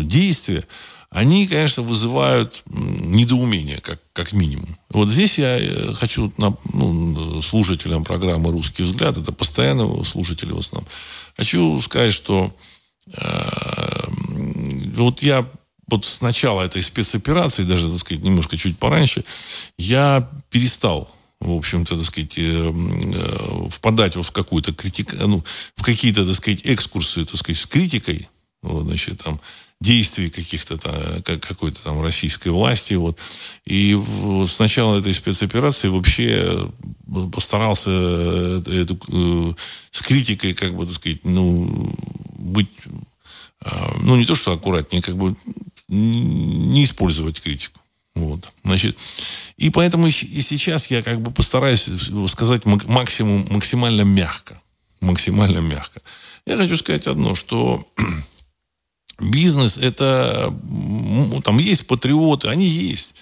действия, они, конечно, вызывают недоумение, как, как минимум. Вот здесь я хочу ну, слушателям программы «Русский взгляд», это постоянно слушатели в основном, хочу сказать, что э, вот я вот с начала этой спецоперации, даже, так сказать, немножко чуть пораньше, я перестал, в общем-то, так сказать, впадать вот в какую-то критику, ну, в какие-то, так сказать, экскурсы, так сказать, с критикой, вот, значит, там, действий каких-то там, какой-то там российской власти. Вот. И с начала этой спецоперации вообще постарался эту, э, с критикой, как бы, так сказать, ну, быть, э, ну, не то, что аккуратнее, как бы не использовать критику. Вот. Значит, и поэтому и сейчас я как бы постараюсь сказать максимум, максимально мягко. Максимально мягко. Я хочу сказать одно, что бизнес это, ну, там есть патриоты, они есть.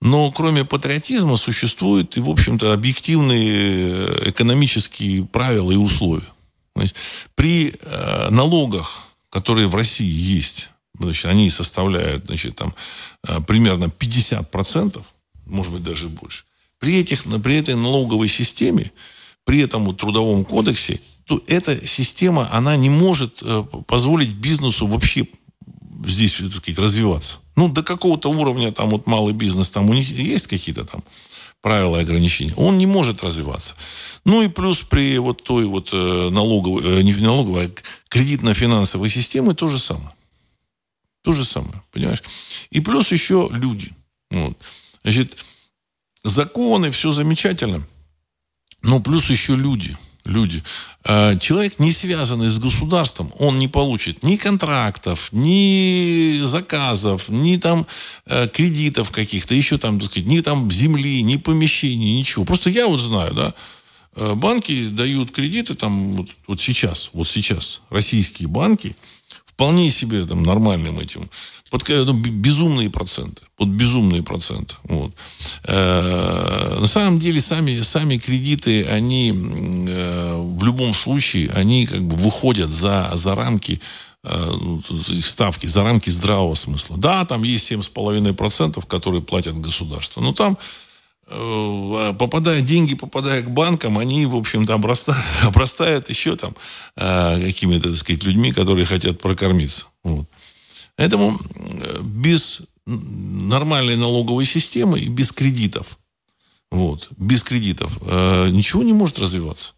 Но кроме патриотизма существуют и, в общем-то, объективные экономические правила и условия. Значит, при э, налогах, которые в России есть, значит, они составляют, значит, там, примерно пятьдесят процентов, может быть, даже больше. При, этих, при этой налоговой системе при этом трудовом кодексе, то эта система, она не может позволить бизнесу вообще здесь, так сказать, развиваться. Ну, до какого-то уровня, там, вот малый бизнес, там у них есть какие-то там правила и ограничения. Он не может развиваться. Ну, и плюс при вот той вот налоговой, не налоговой, а кредитно-финансовой системе то же самое. То же самое, понимаешь? И плюс еще люди. Вот. Значит, законы, все замечательно, но плюс еще люди. Люди. Человек, не связанный с государством, он не получит ни контрактов, ни заказов, ни там кредитов каких-то, еще там, так сказать, ни там земли, ни помещений, ничего. Просто я вот знаю, да, банки дают кредиты там вот, вот сейчас, вот сейчас российские банки вполне себе там нормальным этим, под ну, безумные проценты, под безумные проценты. Вот. Э, на самом деле сами, сами кредиты, они э, в любом случае, они как бы выходят за, за рамки э, их ставки, за рамки здравого смысла. Да, там есть семь целых пять десятых процента, которые платят государство, но там попадая, деньги попадая к банкам, они, в общем-то, обрастают, обрастают еще там э, какими-то, так сказать, людьми, которые хотят прокормиться. Вот. Поэтому без нормальной налоговой системы и без кредитов, вот, без кредитов э, ничего не может развиваться.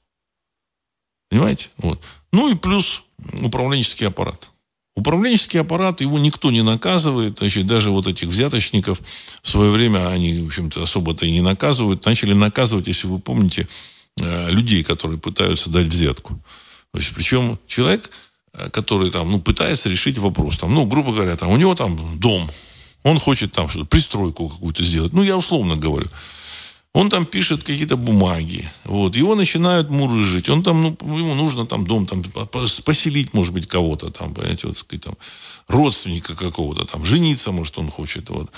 Понимаете? Вот. Ну и плюс управленческий аппарат. Управленческий аппарат, его никто не наказывает. Значит, даже вот этих взяточников в свое время они, в общем-то, особо-то и не наказывают. Начали наказывать, если вы помните, людей, которые пытаются дать взятку. То есть, причем человек, который там, ну, пытается решить вопрос. Там, ну, грубо говоря, там, у него там дом. Он хочет там что-то, пристройку какую-то сделать. Ну, я условно говорю. Он там пишет какие-то бумаги. Вот. Его начинают мурыжить. Он там, ну, ему нужно там дом там, поселить, может быть, кого-то там, понимаете, вот, сказать, там, родственника какого-то там, жениться, может, он хочет. Вот.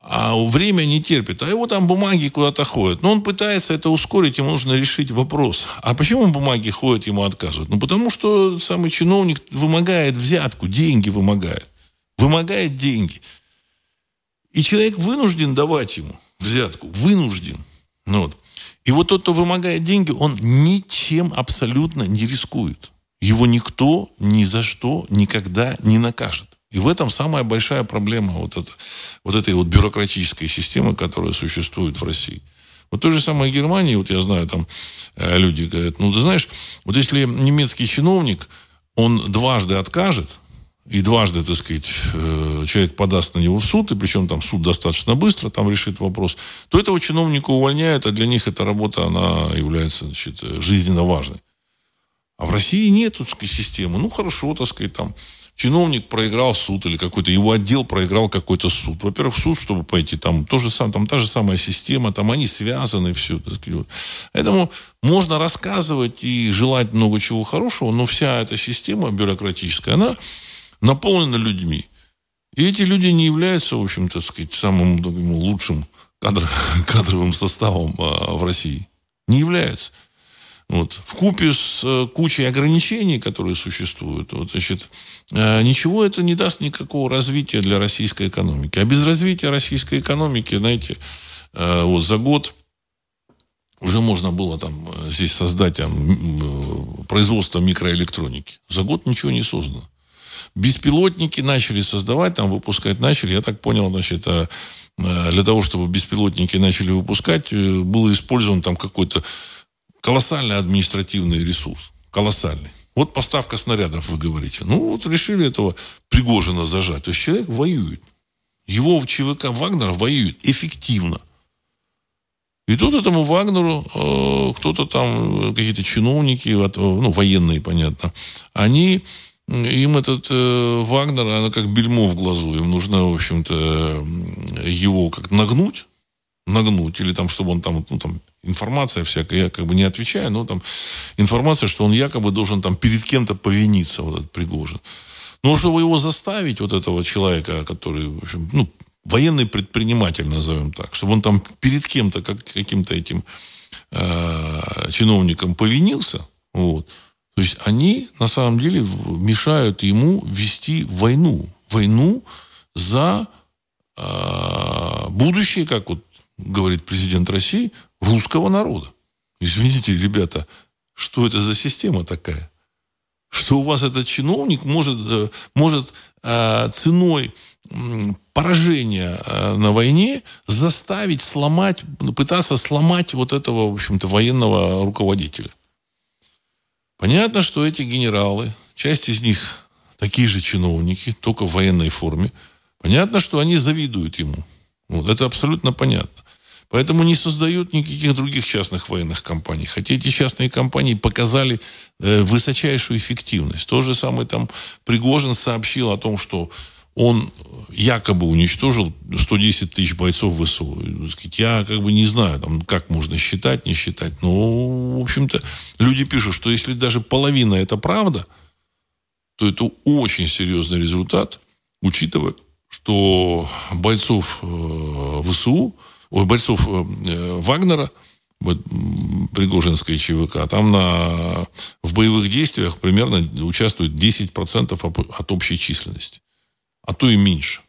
А время не терпит. А его там бумаги куда-то ходят. Но он пытается это ускорить, ему нужно решить вопрос. А почему бумаги ходят, ему отказывают? Ну, потому что самый чиновник вымогает взятку, деньги вымогает. Вымогает деньги. И человек вынужден давать ему взятку. Вынужден. Ну, вот. И вот тот, кто вымогает деньги, он ничем абсолютно не рискует. Его никто ни за что никогда не накажет. И в этом самая большая проблема вот, это, вот этой вот бюрократической системы, которая существует в России. Вот то же самое в Германии, вот я знаю, там люди говорят, ну, ты знаешь, вот если немецкий чиновник, он дважды откажет, и дважды, так сказать, человек подаст на него в суд, и причем там суд достаточно быстро там решит вопрос, то этого чиновника увольняют, а для них эта работа, она является, значит, жизненно важной. А в России нет, так сказать, системы. Ну, хорошо, так сказать, там, чиновник проиграл суд, или какой-то его отдел проиграл какой-то суд. Во-первых, в суд, чтобы пойти, там, то же сам, там та же самая система, там они связаны, все, так сказать. Вот. Поэтому можно рассказывать и желать много чего хорошего, но вся эта система бюрократическая, она наполнена людьми. И эти люди не являются, в общем, так сказать, самым думаю, лучшим кадр, кадровым составом а, в России. Не являются. Вот. Вкупе с а, кучей ограничений, которые существуют, вот, значит, а, ничего это не даст никакого развития для российской экономики. А без развития российской экономики, знаете, а, вот за год уже можно было там здесь создать там, производство микроэлектроники. За год ничего не создано. Беспилотники начали создавать, там выпускать начали. Я так понял, значит, для того, чтобы беспилотники начали выпускать, был использован там какой-то колоссальный административный ресурс. Колоссальный. Вот поставка снарядов, вы говорите. Ну, вот решили этого Пригожина зажать. То есть человек воюет. Его в ЧВК Вагнера воюет эффективно. И тут этому Вагнеру э, кто-то там, какие-то чиновники, ну, военные, понятно, они... Им этот э, Вагнер, она как бельмо в глазу. Им нужно, в общем-то, его как нагнуть, нагнуть, или там, чтобы он там, ну, там, информация всякая, я как бы не отвечаю, но там информация, что он якобы должен там перед кем-то повиниться, вот этот Пригожин. Но чтобы его заставить, вот этого человека, который, в общем, ну, военный предприниматель, назовем так, чтобы он там перед кем-то, как, каким-то этим э, чиновником повинился, вот. То есть они, на самом деле, мешают ему вести войну. Войну за э, будущее, как вот говорит президент России, русского народа. Извините, ребята, что это за система такая? Что у вас этот чиновник может, может ценой поражения на войне заставить сломать, пытаться сломать вот этого, в общем-то, военного руководителя. Понятно, что эти генералы, часть из них такие же чиновники, только в военной форме. Понятно, что они завидуют ему. Вот, это абсолютно понятно. Поэтому не создают никаких других частных военных компаний. Хотя эти частные компании показали э, высочайшую эффективность. То же самое там Пригожин сообщил о том, что он якобы уничтожил сто десять тысяч бойцов ВСУ. Я как бы не знаю, там, как можно считать, не считать. Но, в общем-то, люди пишут, что если даже половина это правда, то это очень серьезный результат, учитывая, что бойцов э, ВСУ... Ой, бойцов Вагнера, Пригожинской ЧВК, там на, в боевых действиях примерно участвует десять процентов от общей численности. А то и меньше.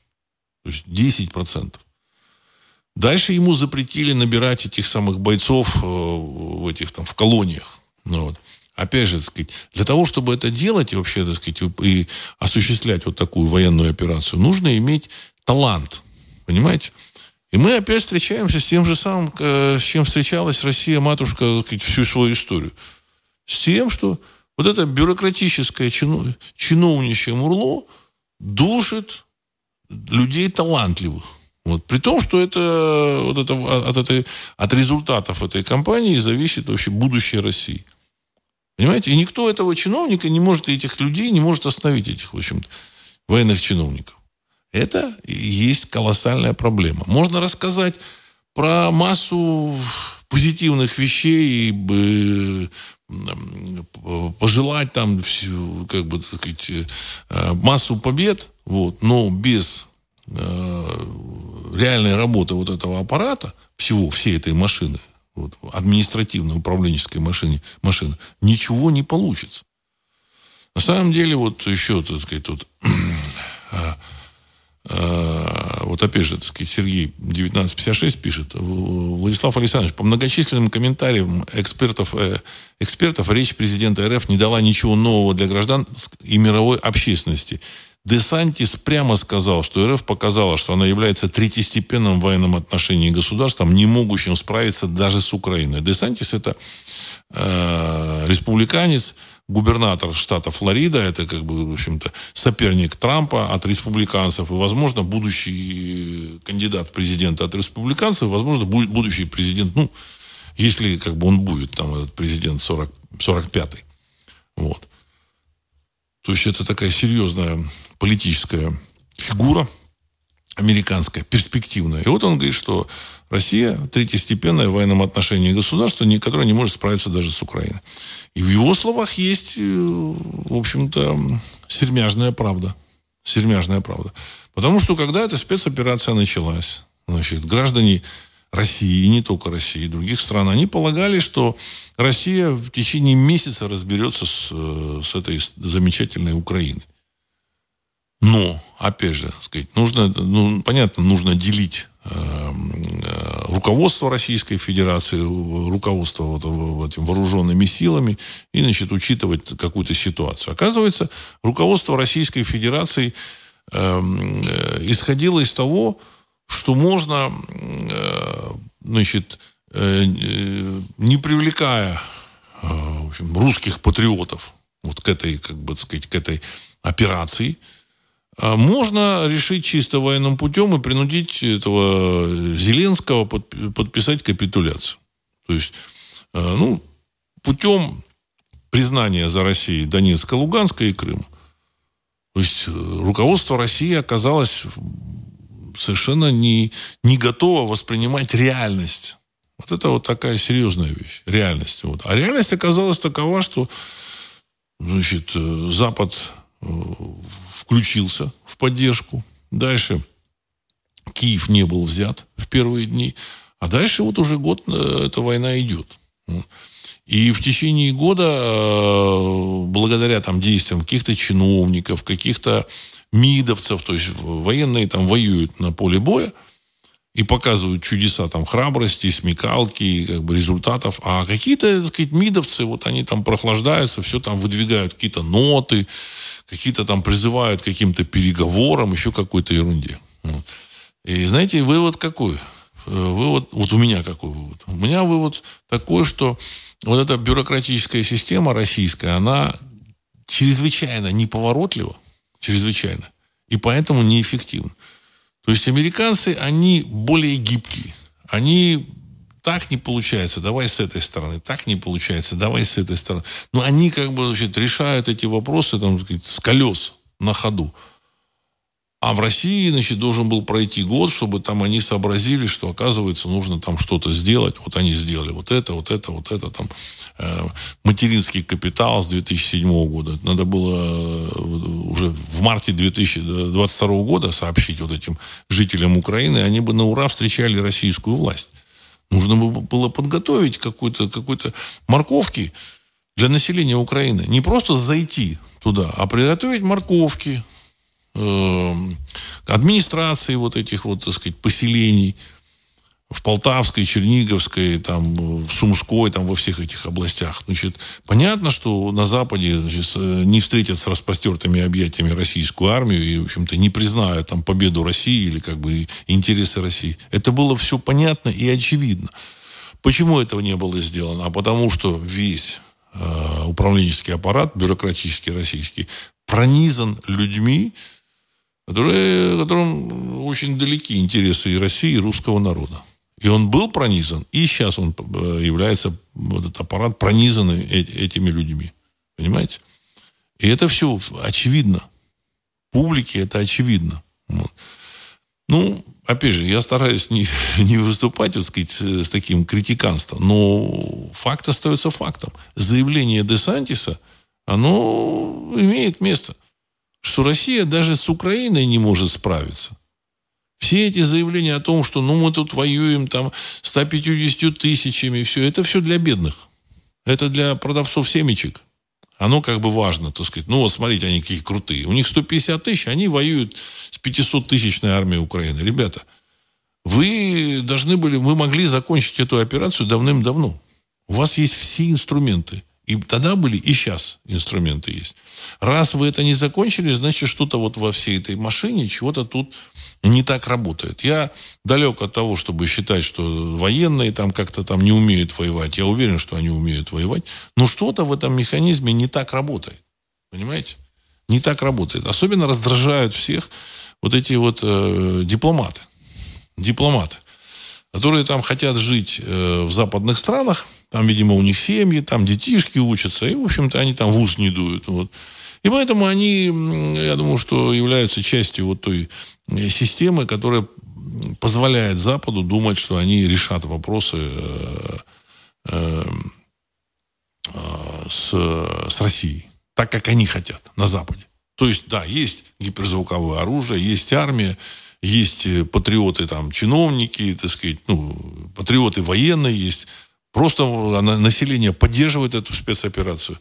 То есть десять процентов. Дальше ему запретили набирать этих самых бойцов в, этих, там, в колониях. Ну, вот. Опять же, так сказать, для того, чтобы это делать и вообще, так сказать, и осуществлять вот такую военную операцию, нужно иметь талант. Понимаете? И мы опять встречаемся с тем же самым, с чем встречалась Россия-матушка всю свою историю. С тем, что вот это бюрократическое чиновничье мурло душит людей талантливых. Вот. При том, что это, вот это, от, этой, от результатов этой кампании зависит вообще будущее России. Понимаете? И никто этого чиновника не может, этих людей не может остановить, этих, в общем-то, военных чиновников. Это и есть колоссальная проблема. Можно рассказать про массу позитивных вещей и пожелать там как бы, так сказать, массу побед, вот, но без реальной работы вот этого аппарата, всего, всей этой машины, вот, административно-управленческой машины, машины, ничего не получится. На самом деле, вот еще, так сказать, вот... Вот опять же, так сказать, Сергей девятнадцать пятьдесят шесть пишет. Владислав Александрович, по многочисленным комментариям экспертов, э, экспертов речь президента РФ не дала ничего нового для граждан и мировой общественности. Десантис прямо сказал, что РФ показала, что она является третьестепенным в военном отношении государством, не могущим справиться даже с Украиной. Десантис – это э, республиканец, губернатор штата Флорида, это как бы, в общем-то, соперник Трампа от республиканцев и, возможно, будущий кандидат в президенты от республиканцев, возможно, будет будущий президент, ну, если как бы он будет, там, этот президент сорок пятый. Вот. То есть это такая серьезная политическая фигура американская, перспективная. И вот он говорит, что Россия третьестепенное в военном отношении государство, которое не может справиться даже с Украиной. И в его словах есть, в общем-то, сермяжная правда. Сермяжная правда. Потому что когда эта спецоперация началась, значит, граждане России, и не только России, и других стран, они полагали, что Россия в течение месяца разберется с, с этой замечательной Украиной. Но, опять же, сказать, нужно, ну, понятно, нужно делить э, э, руководство Российской Федерации, руководство вот, вот, вооруженными силами и, значит, учитывать какую-то ситуацию. Оказывается, руководство Российской Федерации э, э, исходило из того, что можно, э, значит, э, э, не привлекая э, в общем, русских патриотов вот к этой, как бы, сказать, к этой операции, можно решить чисто военным путем и принудить этого Зеленского подписать капитуляцию. То есть, ну, путем признания за Россией Донецка, Луганска и Крыма. То есть, руководство России оказалось совершенно не, не готово воспринимать реальность. Вот это вот такая серьезная вещь. Реальность. Вот. А реальность оказалась такова, что, значит, Запад... включился в поддержку. Дальше Киев не был взят в первые дни. А дальше вот уже год эта война идет. И в течение года, благодаря там, действиям каких-то чиновников, каких-то мидовцев, то есть военные там воюют на поле боя, и показывают чудеса там храбрости, смекалки, как бы результатов. А какие-то, так сказать, мидовцы, вот они там прохлаждаются, все там выдвигают какие-то ноты, какие-то там призывают к каким-то переговорам, еще какой-то ерунде. И знаете, вывод какой? Вывод, вот у меня какой вывод? У меня вывод такой, что вот эта бюрократическая система российская, она чрезвычайно неповоротлива, чрезвычайно, и поэтому неэффективна. То есть американцы, они более гибкие. Они так не получается, давай с этой стороны, так не получается, давай с этой стороны. Но они как бы, значит, решают эти вопросы там, так сказать, с колес на ходу. А в России, значит, должен был пройти год, чтобы там они сообразили, что, оказывается, нужно там что-то сделать. Вот они сделали вот это, вот это, вот это. Там, э, материнский капитал с две тысячи седьмого года. Надо было уже в марте две тысячи двадцать второго года сообщить вот этим жителям Украины. Они бы на ура встречали российскую власть. Нужно было подготовить какой-то, какой-то морковки для населения Украины. Не просто зайти туда, а приготовить морковки, администрации вот этих вот, так сказать, поселений в Полтавской, Черниговской, там, в Сумской, там, во всех этих областях. Значит, понятно, что на Западе, значит, не встретят с распростертыми объятиями российскую армию и, в общем-то, не признают там победу России или, как бы, интересы России. Это было все понятно и очевидно. Почему этого не было сделано? А потому что весь э, управленческий аппарат, бюрократический российский, пронизан людьми, Которые, которым очень далеки интересы и России, и русского народа. И он был пронизан, и сейчас он является, вот этот аппарат, пронизанный этими людьми. Понимаете? И это все очевидно. Публике это очевидно. Вот. Ну, опять же, я стараюсь не, не выступать, так сказать, с таким критиканством, но факт остается фактом. Заявление Де Сантиса, оно имеет место. Что Россия даже с Украиной не может справиться. Все эти заявления о том, что ну, мы тут воюем там, сто пятьдесят тысячами, все, это все для бедных. Это для продавцов семечек. Оно как бы важно, так сказать. Ну вот смотрите, они какие крутые. У них сто пятьдесят тысяч, они воюют с пятисоттысячной армией Украины. Ребята, вы должны были, вы могли закончить эту операцию давным-давно. У вас есть все инструменты. И тогда были, и сейчас инструменты есть. Раз вы это не закончили, значит, что-то вот во всей этой машине, чего-то тут не так работает. Я далек от того, чтобы считать, что военные там как-то там не умеют воевать. Я уверен, что они умеют воевать. Но что-то в этом механизме не так работает. Понимаете? Не так работает. Особенно раздражают всех вот эти вот э, дипломаты. Дипломаты, которые там хотят жить э, в западных странах. Там, видимо, у них семьи, там детишки учатся. И, в общем-то, они там в ус не дуют. Вот. И поэтому они, я думаю, что являются частью вот той системы, которая позволяет Западу думать, что они решат вопросы э, э, э, с, с Россией. Так, как они хотят на Западе. То есть, да, есть гиперзвуковое оружие, есть армия, есть патриоты, там, чиновники, так сказать, ну, патриоты военные есть. Просто население поддерживает эту спецоперацию.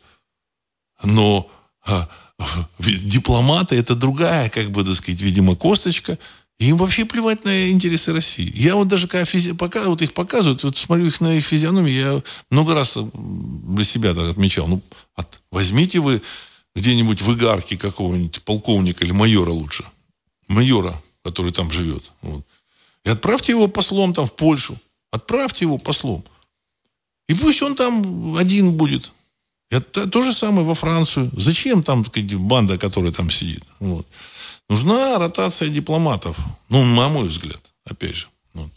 Но а, дипломаты – это другая, как бы, так сказать, видимо, косточка. И им вообще плевать на интересы России. Я вот даже, когда физи... Пока вот их показывают, вот смотрю их на их физиономии, я много раз для себя так отмечал. Ну, от... возьмите вы где-нибудь в Игарке какого-нибудь полковника или майора лучше. Майора, который там живет. Вот. И отправьте его послом там в Польшу. Отправьте его послом. И пусть он там один будет. Это то же самое во Францию. Зачем там, так сказать, банда, которая там сидит? Вот. Нужна ротация дипломатов. Ну, на мой взгляд. Опять же. Вот.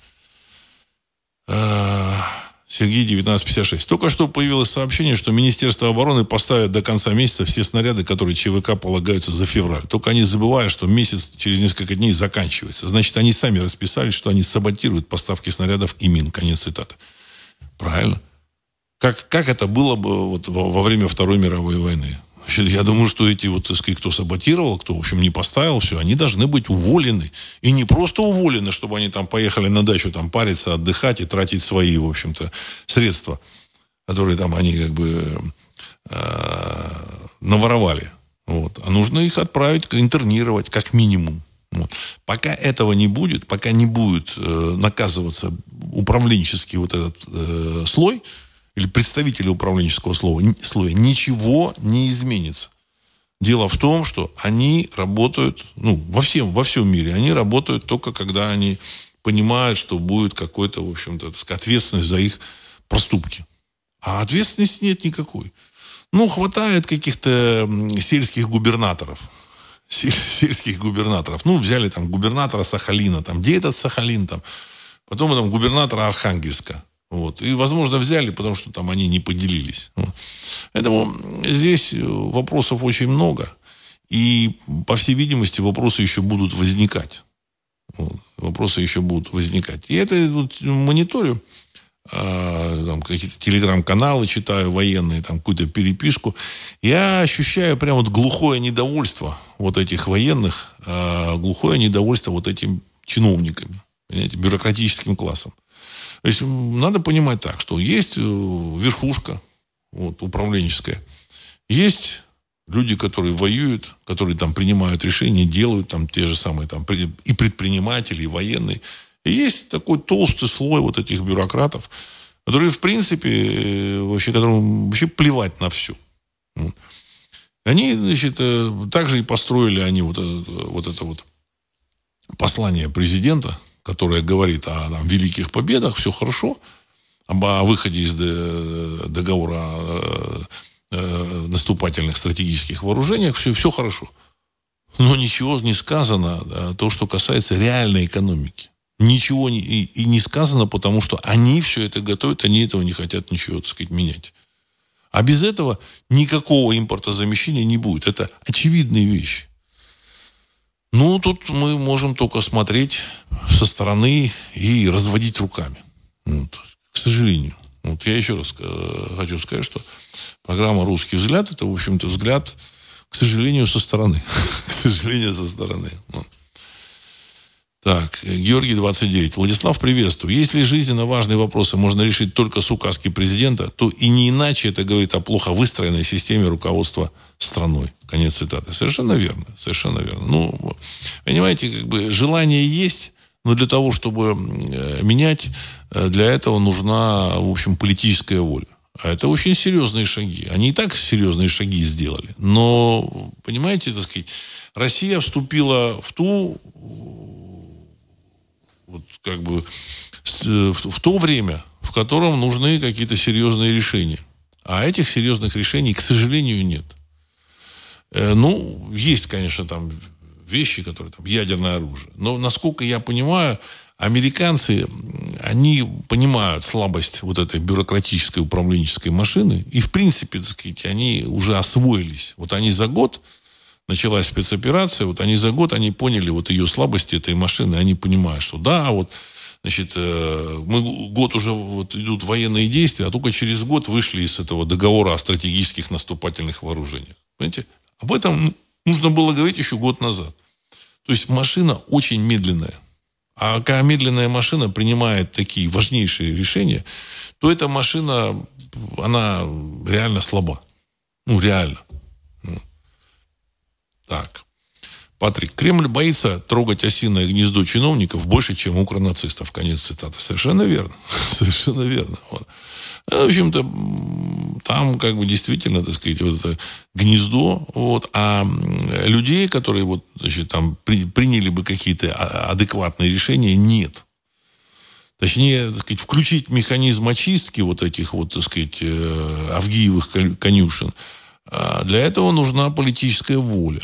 Сергей, девятнадцать пятьдесят шесть. Только что появилось сообщение, что Министерство обороны поставит до конца месяца все снаряды, которые ЧВК полагаются за февраль. Только они забывают, что месяц через несколько дней заканчивается. Значит, они сами расписались, что они саботируют поставки снарядов и мин. Конец цитаты. Правильно. Как, как это было бы вот во, во время Второй мировой войны? Значит, я думаю, что эти, вот, так сказать, кто саботировал, кто, в общем, не поставил все, они должны быть уволены. И не просто уволены, чтобы они там поехали на дачу там, париться, отдыхать и тратить свои, в общем-то, средства, которые там они как бы э, наворовали. Вот. А нужно их отправить, интернировать, как минимум. Вот. Пока этого не будет, пока не будет э, наказываться управленческий вот этот э, слой, или представители управленческого слова, слоя, ничего не изменится. Дело в том, что они работают, ну, во всем, во всем мире, они работают только когда они понимают, что будет какой-то, в общем-то, ответственность за их проступки. А ответственности нет никакой. Ну, хватает каких-то сельских губернаторов. Сель, сельских губернаторов. Ну, взяли там губернатора Сахалина, там, где этот Сахалин, там. Потом там губернатора Архангельска. Вот. И, возможно, взяли, потому что там они не поделились. Вот. Поэтому здесь вопросов очень много. И, по всей видимости, вопросы еще будут возникать. Вот. Вопросы еще будут возникать. И это вот, мониторю. А, там, какие-то телеграм-каналы читаю, военные, там, какую-то переписку. Я ощущаю прям вот глухое недовольство вот этих военных, а, глухое недовольство вот этим чиновниками, понимаете, бюрократическим классом. То есть надо понимать так, что есть верхушка вот, управленческая, есть люди, которые воюют, которые там принимают решения, делают там те же самые там, и предприниматели, и военные. И есть такой толстый слой вот этих бюрократов, которые, в принципе, вообще, которым вообще плевать на все. Они, значит, также и построили они вот это вот, это вот послание президента, которое говорит о там, великих победах, все хорошо, об, о выходе из договора о наступательных стратегических вооружениях, все, все хорошо. Но ничего не сказано о том, что касается реальной экономики. Ничего не, и, и не сказано, потому что они все это готовят, они этого не хотят ничего, так сказать, менять. А без этого никакого импортозамещения не будет. Это очевидные вещи. Ну, тут мы можем только смотреть со стороны и разводить руками. Вот. К сожалению. Вот я еще раз хочу сказать, что программа «Русский взгляд» — это, в общем-то, взгляд, к сожалению, со стороны. К сожалению, со стороны. Так, Георгий, двадцать девять. Владислав, приветствую. Если жизненно важные вопросы можно решить только с указки президента, то и не иначе это говорит о плохо выстроенной системе руководства страной. Конец цитаты. Совершенно верно. Совершенно верно. Ну, понимаете, как бы желание есть, но для того, чтобы менять, для этого нужна, в общем, политическая воля. А это очень серьезные шаги. Они и так серьезные шаги сделали. Но, понимаете, так сказать, Россия вступила в ту... Вот как бы в то время, в котором нужны какие-то серьезные решения. А этих серьезных решений, к сожалению, нет. Ну, есть, конечно, там вещи, которые там, ядерное оружие. Но, насколько я понимаю, американцы, они понимают слабость вот этой бюрократической управленческой машины. И, в принципе, так сказать, они уже освоились. Вот они за год... Началась спецоперация, вот они за год, они поняли вот ее слабости этой машины, они понимают, что да, вот, значит, мы год уже вот идут военные действия, а только через год вышли из этого договора о стратегических наступательных вооружениях. Понимаете, об этом нужно было говорить еще год назад. То есть машина очень медленная. А когда медленная машина принимает такие важнейшие решения, то эта машина, она реально слаба. Ну, реально. Так. Патрик. Кремль боится трогать осиное гнездо чиновников больше, чем укронацистов. Конец цитаты. Совершенно верно. Совершенно верно. Вот. В общем-то, там как бы действительно, так сказать, вот это гнездо. Вот. А людей, которые вот, значит, там при, приняли бы какие-то адекватные решения, нет. Точнее, так сказать, включить механизм очистки вот этих вот, так сказать, авгиевых конюшен. Для этого нужна политическая воля.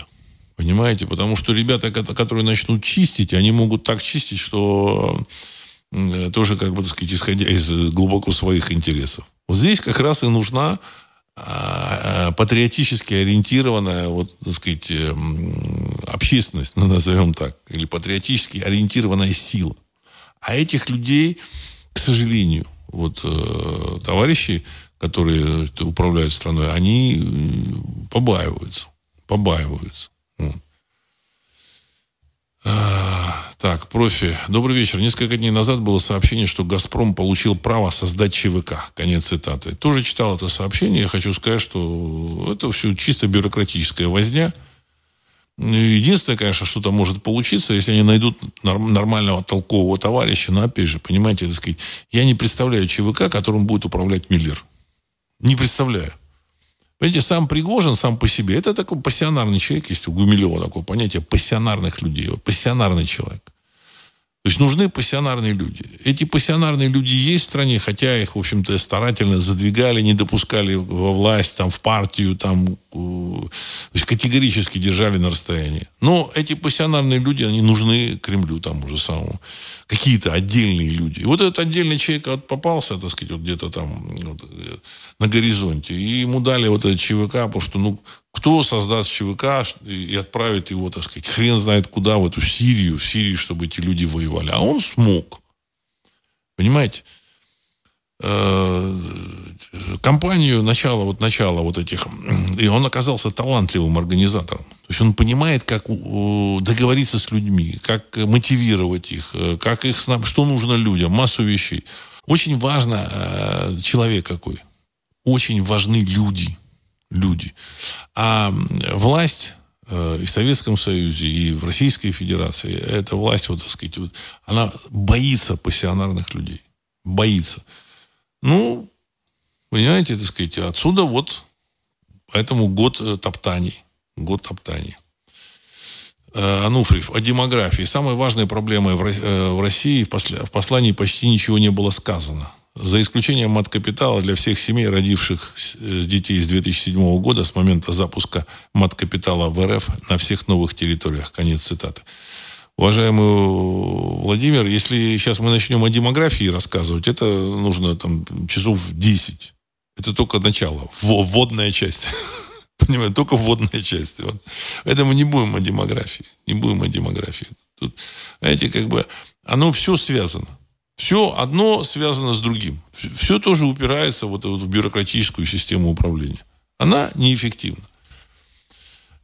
Понимаете? Потому что ребята, которые начнут чистить, они могут так чистить, что тоже, как бы, так сказать, исходя из глубоко своих интересов. Вот здесь как раз и нужна патриотически ориентированная, вот, так сказать, общественность, ну, назовем так, или патриотически ориентированная сила. А этих людей, к сожалению, вот, товарищи, которые управляют страной, они побаиваются. Побаиваются. Вот. А, так, профи. Добрый вечер. Несколько дней назад было сообщение, что «Газпром» получил право создать ЧВК. Конец цитаты. Тоже читал это сообщение. Я хочу сказать, что это все чисто бюрократическая возня. Единственное, конечно, что-то может получиться, если они найдут нормального толкового товарища. Но, опять же, понимаете, так сказать, я не представляю ЧВК, которым будет управлять Миллер. Не представляю. Понимаете, сам Пригожин, сам по себе, это такой пассионарный человек, есть у Гумилева такое понятие пассионарных людей. Пассионарный человек. То есть нужны пассионарные люди. Эти пассионарные люди есть в стране, хотя их, в общем-то, старательно задвигали, не допускали во власть, там, в партию, там, то есть категорически держали на расстоянии. Но эти пассионарные люди, они нужны Кремлю там уже самому. Какие-то отдельные люди. И вот этот отдельный человек вот попался, так сказать, вот где-то там вот, на горизонте, и ему дали вот этот ЧВК, потому что, ну, кто создаст ЧВК и отправит его, так сказать, хрен знает куда, в эту Сирию, в Сирии, чтобы эти люди воевали. А он смог. Понимаете? Компанию, начало вот, начало вот этих... И он оказался талантливым организатором. То есть он понимает, как договориться с людьми, как мотивировать их, как их, что нужно людям, массу вещей. Очень важно человек какой. Очень важны люди. Люди. А власть э, и в Советском Союзе, и в Российской Федерации, эта власть, вот, так сказать, вот, она боится пассионарных людей. Боится. Ну, понимаете, так сказать, отсюда вот поэтому год топтаний. Год топтаний. Э, Ануфриев. О демографии. Самой важной проблемой в, э, в России в, посл... в послании почти ничего не было сказано. За исключением маткапитала для всех семей, родивших детей с две тысячи седьмого года, с момента запуска маткапитала в РФ на всех новых территориях. Конец цитаты. Уважаемый Владимир, если сейчас мы начнем о демографии рассказывать, это нужно там часов десять. Это только начало. Вводная часть. Понимаете, только вводная часть. Вот. Поэтому не будем о демографии. Не будем о демографии. Тут, знаете, как бы оно все связано. Все одно связано с другим. Все тоже упирается вот в бюрократическую систему управления. Она неэффективна.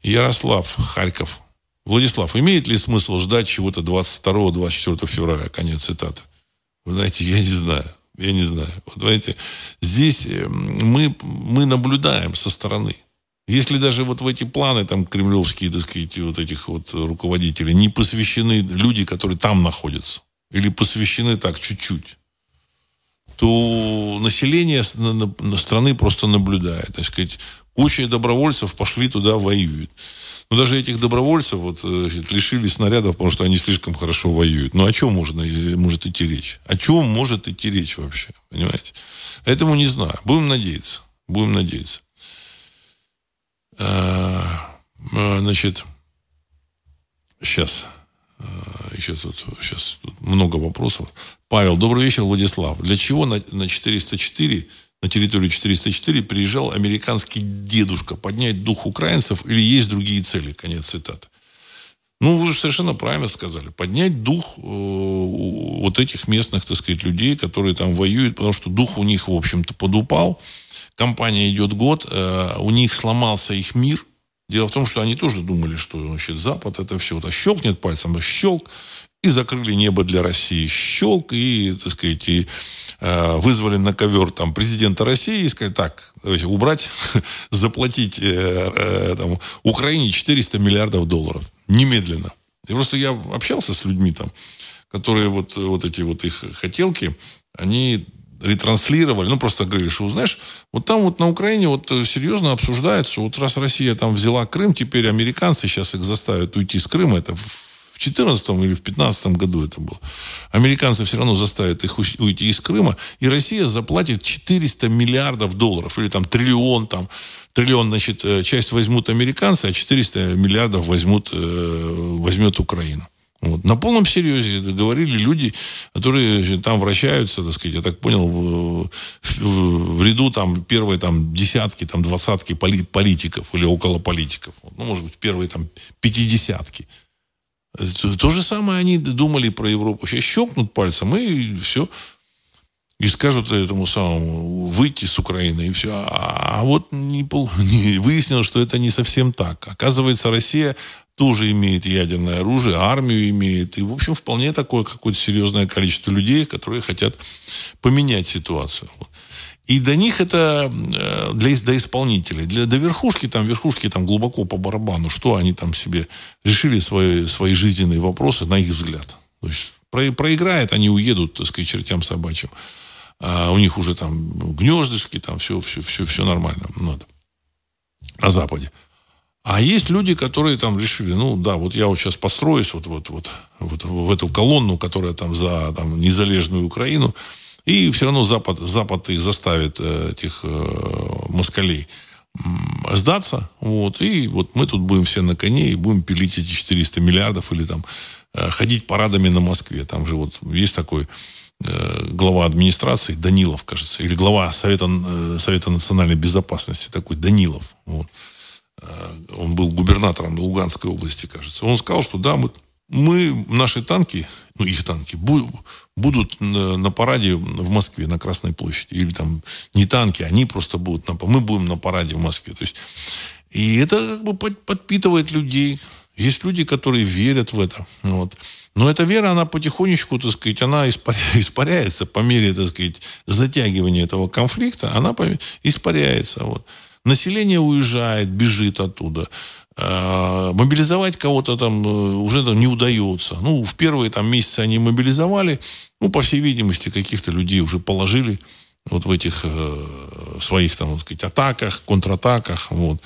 Ярослав, Харьков. Владислав, имеет ли смысл ждать чего-то двадцать второго - двадцать четвёртого февраля? Конец цитаты. Вы знаете, я не знаю. Я не знаю. Вот знаете, здесь мы, мы наблюдаем со стороны. Если даже вот в эти планы там кремлевские, так сказать, вот этих вот руководителей не посвящены люди, которые там находятся, или посвящены так чуть-чуть, то население страны просто наблюдает. Так сказать, куча добровольцев пошли туда, воюют. Но даже этих добровольцев вот, лишили снарядов, потому что они слишком хорошо воюют. Ну, о чем можно, может идти речь? О чем может идти речь вообще? Понимаете? Поэтому не знаю. Будем надеяться. Будем надеяться. Значит, сейчас... Сейчас, вот, сейчас много вопросов. Павел, добрый вечер, Владислав. Для чего на, на четыреста четыре, на территорию четыреста четыре приезжал американский дедушка? Поднять дух украинцев или есть другие цели? Конец цитаты. Ну, вы совершенно правильно сказали. Поднять дух э, вот этих местных, так сказать, людей, которые там воюют, потому что дух у них, в общем-то, подупал. Кампания идет год, э, у них сломался их мир. Дело в том, что они тоже думали, что значит, Запад это все вот, а щелкнет пальцем, а щелк, и закрыли небо для России. Щелк, и, так сказать, и, э, вызвали на ковер там, президента России и сказали, так, давайте убрать, заплатить э, э, там, Украине четыреста миллиардов долларов. Немедленно. И просто я общался с людьми там, которые вот, вот эти вот их хотелки, они... ретранслировали, ну, просто говорили, что, знаешь, вот там вот на Украине вот серьезно обсуждается, вот раз Россия там взяла Крым, теперь американцы сейчас их заставят уйти с Крыма, это в четырнадцатом или в пятнадцатом году это было. Американцы все равно заставят их уйти из Крыма, и Россия заплатит четыреста миллиардов долларов, или там триллион, там, триллион, значит, часть возьмут американцы, а четыреста миллиардов возьмут, возьмет Украина. Вот. На полном серьезе говорили люди, которые там вращаются, так сказать, я так понял, в, в, в ряду там, первой там, десятки, там, двадцатки поли, политиков или около политиков. Ну, может быть, первые там, пятидесятки. То, то же самое они думали про Европу. Сейчас щелкнут пальцем и все. И скажут этому самому выйти с Украины и все. А, а вот не, не, выяснилось, что это не совсем так. Оказывается, Россия... тоже имеет ядерное оружие, армию имеет. И, в общем, вполне такое какое-то серьезное количество людей, которые хотят поменять ситуацию. И до них это, для, до исполнителей, для, до верхушки, там, верхушки там глубоко по барабану, что они там себе решили свои, свои жизненные вопросы, на их взгляд. То есть про, проиграют, они уедут, так сказать, чертям собачьим. А у них уже там гнездышки, там все, все, все, все нормально. Надо. На Западе. А есть люди, которые там решили, ну да, вот я вот сейчас построюсь вот, вот, вот, вот в эту колонну, которая там за там, незалежную Украину, и все равно Запад, Запад и заставит этих москалей сдаться, вот, и вот мы тут будем все на коне и будем пилить эти четыреста миллиардов или там ходить парадами на Москве. Там же вот есть такой глава администрации, Данилов, кажется, или глава Совета, Совета национальной безопасности, такой Данилов, вот. Он был губернатором Луганской области, кажется. Он сказал, что да, мы, мы наши танки, ну, их танки, буд, будут на, на параде в Москве, на Красной площади. Или там не танки, они просто будут, на, мы будем на параде в Москве. То есть, и это как бы подпитывает людей. Есть люди, которые верят в это. Вот. Но эта вера, она потихонечку, так сказать, она испаряется по мере, так сказать, затягивания этого конфликта. Она испаряется, вот. Население уезжает, бежит оттуда. Мобилизовать кого-то там уже там не удается. Ну, в первые там месяцы они мобилизовали. Ну, по всей видимости, каких-то людей уже положили вот в этих своих там, так сказать, атаках, контратаках. Вот.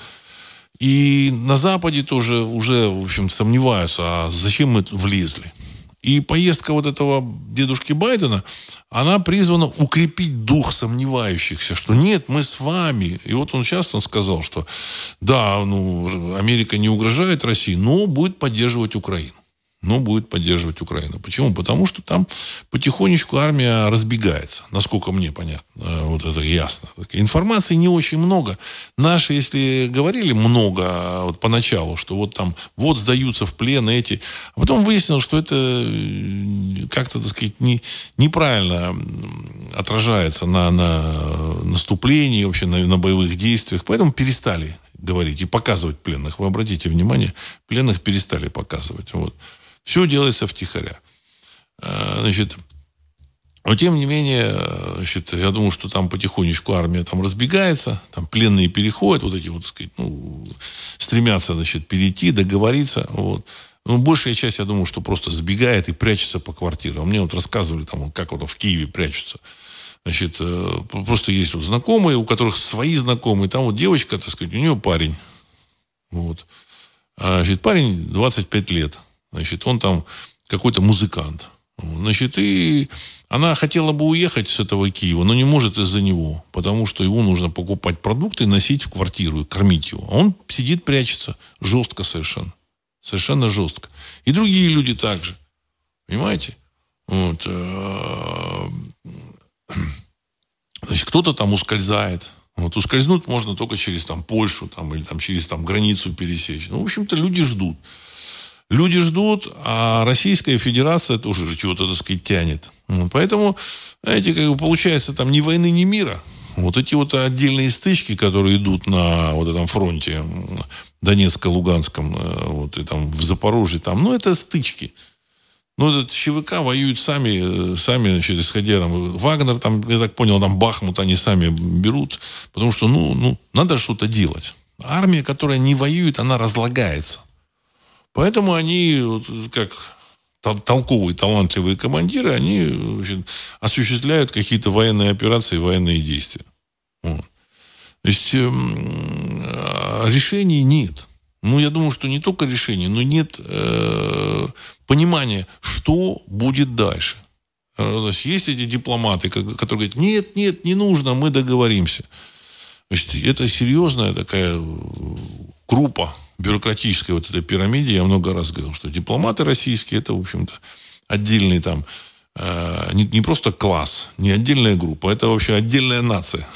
И на Западе тоже уже, в общем, сомневаются, а зачем мы влезли. И поездка вот этого дедушки Байдена, она призвана укрепить дух сомневающихся, что нет, мы с вами. И вот он сейчас он сказал, что да, ну, Америка не угрожает России, но будет поддерживать Украину. Но будет поддерживать Украину. Почему? Потому что там потихонечку армия разбегается. Насколько мне понятно. Вот это ясно. Информации не очень много. Наши, если говорили много вот поначалу, что вот там вот сдаются в плен эти. А потом выяснилось, что это как-то, так сказать, не, неправильно отражается на, на наступлении, вообще на, на боевых действиях. Поэтому перестали говорить и показывать пленных. Вы обратите внимание, пленных перестали показывать. Вот. Все делается втихаря. Значит, но тем не менее, значит, я думаю, что там потихонечку армия там разбегается, там пленные переходят, вот эти вот, так сказать, ну, стремятся, значит, перейти, договориться. Вот. Ну, большая часть, я думаю, что просто сбегает и прячется по квартирам. Мне вот рассказывали, там, как вот в Киеве прячутся. Значит, просто есть вот знакомые, у которых свои знакомые. Там вот девочка, так сказать, у нее парень. Вот. Значит, парень двадцать пять лет. Значит, он там какой-то музыкант. Значит, и она хотела бы уехать с этого Киева, но не может из-за него, потому что ему нужно покупать продукты, носить в квартиру, кормить его. А он сидит, прячется. Жестко совершенно. Совершенно жестко. И другие люди также. Понимаете? Вот. Значит, кто-то там ускользает. Вот, ускользнуть можно только через там, Польшу там, или там, через там, границу пересечь. Ну, в общем-то, люди ждут. Люди ждут, а Российская Федерация тоже чего-то, так сказать, тянет. Поэтому, знаете, как бы получается, там ни войны, ни мира. Вот эти вот отдельные стычки, которые идут на вот этом фронте Донецко-Луганском, вот, и там в Запорожье, там, ну, это стычки. Ну, этот ЧВК воюют сами, сами, значит, исходя там. Вагнер, там, я так понял, там Бахмут они сами берут. Потому что, ну, ну, надо что-то делать. Армия, которая не воюет, она разлагается. Поэтому они, как толковые, талантливые командиры, они, в общем, осуществляют какие-то военные операции, военные действия. Вот. То есть, решений нет. Ну, я думаю, что не только решений, но нет э, понимания, что будет дальше. То есть, есть эти дипломаты, которые говорят, нет, нет, не нужно, мы договоримся. То есть, это серьезная такая группа, бюрократической вот этой пирамиде, я много раз говорил, что дипломаты российские, это, в общем-то, отдельный там, э, не, не просто класс, не отдельная группа, это вообще отдельная нация.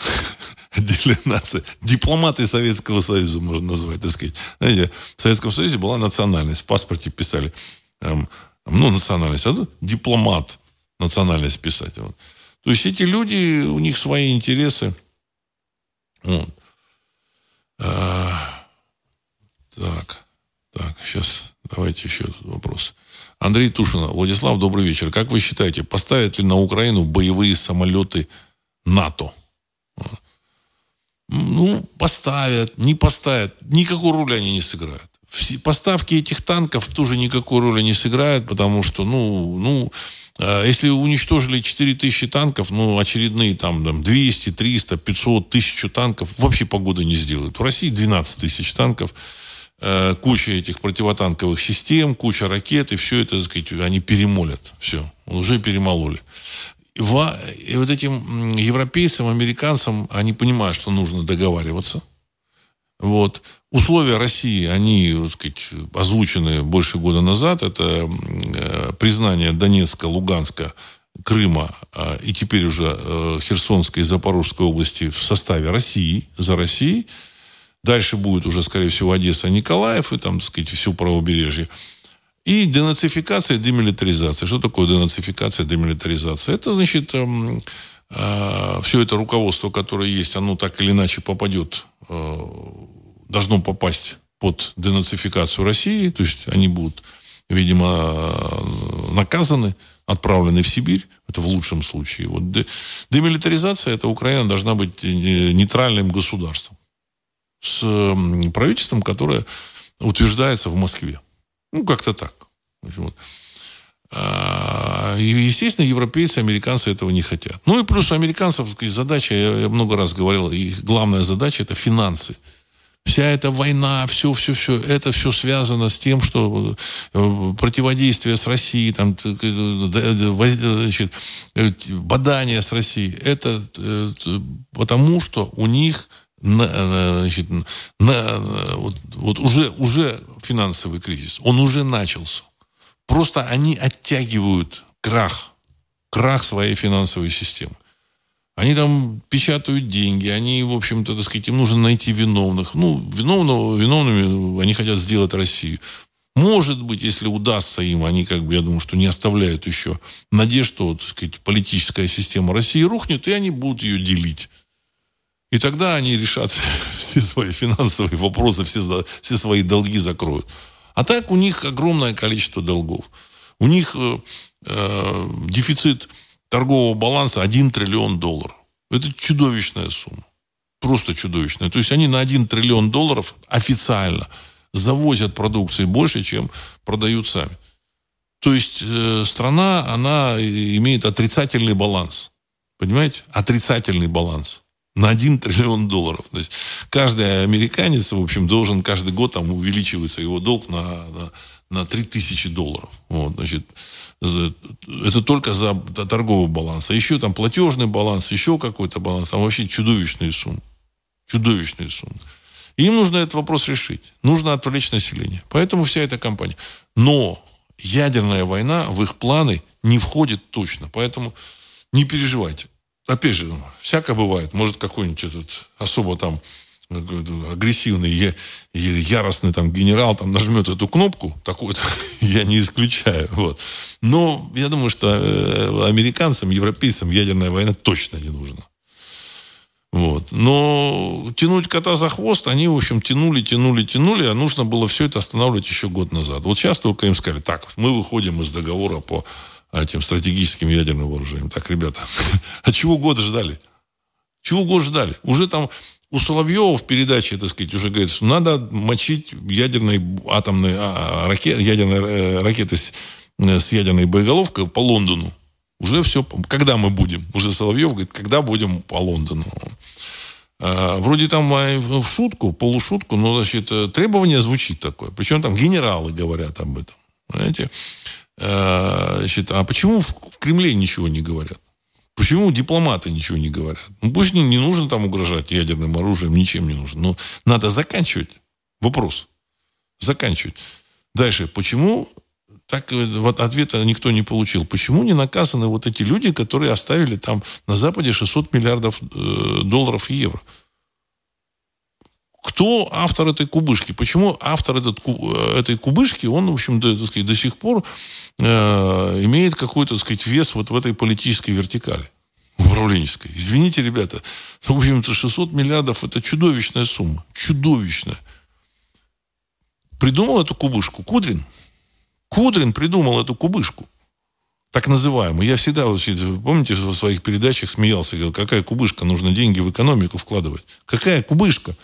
Отдельная нация. Дипломаты Советского Союза, можно назвать, так сказать. Знаете, в Советском Союзе была национальность, в паспорте писали, э, ну, национальность, а тут дипломат, национальность писать. Вот. То есть, эти люди, у них свои интересы. Вот. Так, так, сейчас Давайте еще этот вопрос. Андрей Тушин. Владислав, добрый вечер. Как вы считаете, поставят ли на Украину боевые самолеты НАТО? Ну, поставят, не поставят. Никакой роли они не сыграют. Все поставки этих танков тоже никакой роли не сыграют, потому что, ну, ну если уничтожили четыре тысячи танков, ну, очередные там, там двести, триста, пятьсот, тысячу танков вообще погода не сделает. В России двенадцать тысяч танков, э, куча этих противотанковых систем, куча ракет, и все это, так сказать, они перемолят. Все, уже перемололи. И, во, и вот этим европейцам, американцам, они понимают, что нужно договариваться. Вот. Условия России, они, так сказать, озвучены больше года назад. Это признание Донецка, Луганска, Крыма и теперь уже Херсонской и Запорожской области в составе России, за Россией. Дальше будет уже, скорее всего, Одесса, Николаев и там, так сказать, все правобережье. И денацификация, демилитаризация. Что такое денацификация, демилитаризация? Это, значит, все это руководство, которое есть, оно так или иначе попадет, должно попасть под денацификацию России. То есть они будут, видимо, наказаны, отправлены в Сибирь. Это в лучшем случае. Вот демилитаризация, это Украина должна быть нейтральным государством с правительством, которое утверждается в Москве. Ну, как-то так. Вот. И, естественно, европейцы, американцы этого не хотят. Ну и плюс у американцев задача, я много раз говорил, их главная задача — это финансы. Вся эта война, все-все-все, это все связано с тем, что противодействие с Россией, там, значит, бадание с Россией, это потому, что у них... На, значит, на, вот, вот уже, уже финансовый кризис, он уже начался. Просто они оттягивают крах, крах своей финансовой системы. Они там печатают деньги, они, в общем-то, так сказать, им нужно найти виновных. Ну, виновного, виновными они хотят сделать Россию. Может быть, если удастся им, они, как бы, я думаю, что не оставляют еще надежд, что, так сказать, политическая система России рухнет, и они будут ее делить. И тогда они решат все свои финансовые вопросы, все, все свои долги закроют. А так у них огромное количество долгов. У них э, э, дефицит торгового баланса один триллион долларов. Это чудовищная сумма. Просто чудовищная. То есть они на один триллион долларов официально завозят продукции больше, чем продают сами. То есть э, страна, она имеет отрицательный баланс. Понимаете? Отрицательный баланс. На один триллион долларов. То есть каждый американец, в общем, должен каждый год там увеличивается его долг на, на, на три тысячи долларов. Вот, значит, это только за торговый баланс. А еще там платежный баланс, еще какой-то баланс. Там вообще чудовищные суммы. Чудовищные суммы. И им нужно этот вопрос решить. Нужно отвлечь население. Поэтому вся эта кампания. Но ядерная война в их планы не входит точно. Поэтому не переживайте. Опять же, всякое бывает. Может, какой-нибудь этот особо там агрессивный, яростный там генерал там нажмет эту кнопку. Такую-то я не исключаю. Вот. Но я думаю, что американцам, европейцам ядерная война точно не нужна. Вот. Но тянуть кота за хвост, они, в общем, тянули, тянули, тянули, а нужно было все это останавливать еще год назад. Вот сейчас только им сказали, так, мы выходим из договора по этим стратегическим ядерным вооружением. Так, ребята, а чего год ждали? Чего год ждали? Уже там у Соловьева в передаче, так сказать, уже говорится, что надо мочить ядерные атомные а, ракеты, ядерные ракеты с, с ядерной боеголовкой по Лондону. Уже все. Когда мы будем? Уже Соловьев говорит, когда будем по Лондону. А, вроде там в шутку, полушутку, но, значит, требование звучит такое. Причем там генералы говорят об этом. Понимаете? Значит, а почему в Кремле ничего не говорят? Почему дипломаты ничего не говорят? Ну, пусть не, не нужно там угрожать ядерным оружием, ничем не нужно. Но надо заканчивать вопрос. Заканчивать. Дальше. Почему? Так вот ответа никто не получил. Почему не наказаны вот эти люди, которые оставили там на Западе шестьсот миллиардов долларов и евро? Кто автор этой кубышки? Почему автор этот, этой кубышки, он, в общем, до, так сказать, до сих пор э, имеет какой-то, так сказать, вес вот в этой политической вертикали управленческой? Извините, ребята, в общем-то, шестьсот миллиардов – это чудовищная сумма. Чудовищная. Придумал эту кубышку Кудрин, Кудрин придумал эту кубышку, так называемую. Я всегда, вот, помните, в своих передачах смеялся, говорил, какая кубышка, нужно деньги в экономику вкладывать. Какая кубышка?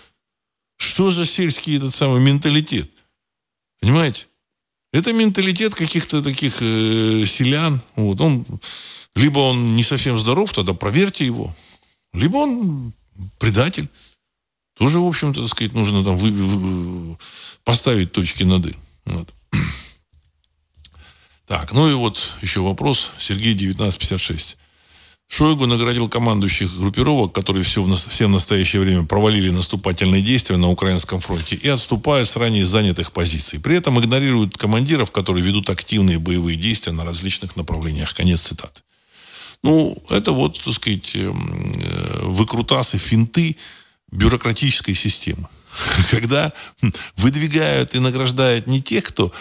Что за сельский этот самый менталитет? Понимаете? Это менталитет каких-то таких э, селян. Вот. Он, либо он не совсем здоров, тогда проверьте его. Либо он предатель. Тоже, в общем-то, так сказать, нужно там вы, вы, поставить точки над «и». Вот. Так, ну и вот еще вопрос. Сергей, девятнадцать пятьдесят шесть. Шойгу наградил командующих группировок, которые все в, все в настоящее время провалили наступательные действия на украинском фронте и отступают с ранее занятых позиций. При этом игнорируют командиров, которые ведут активные боевые действия на различных направлениях. Конец цитаты. Ну, это вот, так сказать, выкрутасы, финты бюрократической системы. Когда выдвигают и награждают не тех, кто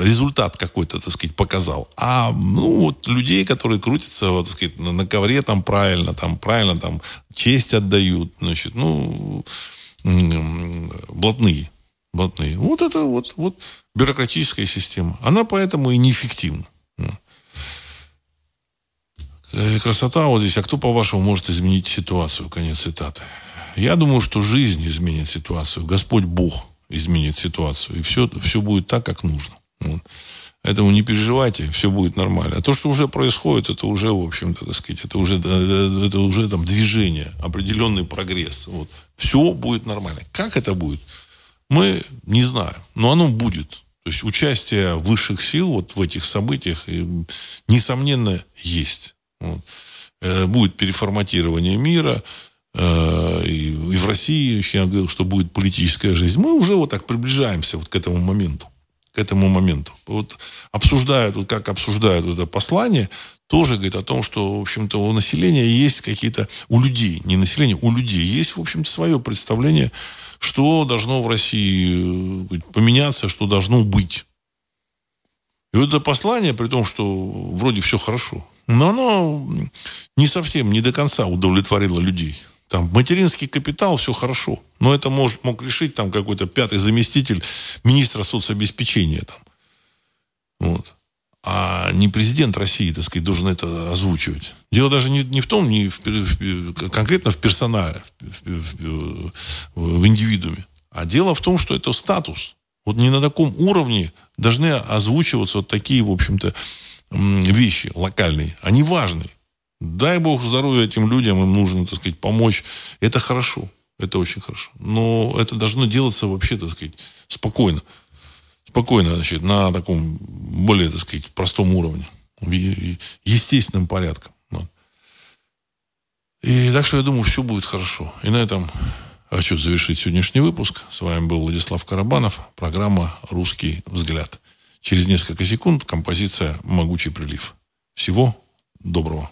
результат какой-то, так сказать, показал. А, ну, вот людей, которые крутятся, вот, так сказать, на ковре там правильно, там правильно, там честь отдают, значит, ну, блатные. Блатные. Вот это вот, вот бюрократическая система. Она поэтому и неэффективна. Красота вот здесь. А кто, по-вашему, может изменить ситуацию? Конец цитаты. Я думаю, что жизнь изменит ситуацию. Господь Бог изменит ситуацию. И все, все будет так, как нужно. Вот. Поэтому не переживайте, все будет нормально. А то, что уже происходит, это уже, в общем-то, так сказать, это уже, это уже там, движение, определенный прогресс. Вот. Все будет нормально. Как это будет, мы не знаем. Но оно будет. То есть участие высших сил вот в этих событиях, несомненно, есть. Вот. Будет переформатирование мира. И в России, я говорил, что будет политическая жизнь. Мы уже вот так приближаемся вот к этому моменту. К этому моменту. Вот обсуждают, вот как обсуждают это послание, тоже говорит о том, что, в общем-то, у населения есть какие-то... У людей, не населения, у людей есть, в общем-то, свое представление, что должно в России поменяться, что должно быть. И вот это послание, при том, что вроде все хорошо, но оно не совсем, не до конца удовлетворило людей. Там материнский капитал, все хорошо. Но это может, мог решить там какой-то пятый заместитель министра соцобеспечения. Там. Вот. А не президент России, так сказать, должен это озвучивать. Дело даже не, не в том, не в, в, конкретно в персонале, в, в, в, в индивидууме. А дело в том, что это статус. Вот не на таком уровне должны озвучиваться вот такие, в общем-то, вещи локальные. Они важны. Дай бог здоровья этим людям, им нужно, так сказать, помочь. Это хорошо, это очень хорошо. Но это должно делаться вообще, так сказать, спокойно. Спокойно, значит, на таком более, так сказать, простом уровне. Естественным порядком. И так что я думаю, все будет хорошо. И на этом хочу завершить сегодняшний выпуск. С вами был Владислав Карабанов. Программа «Русский взгляд». Через несколько секунд композиция «Могучий прилив». Всего доброго.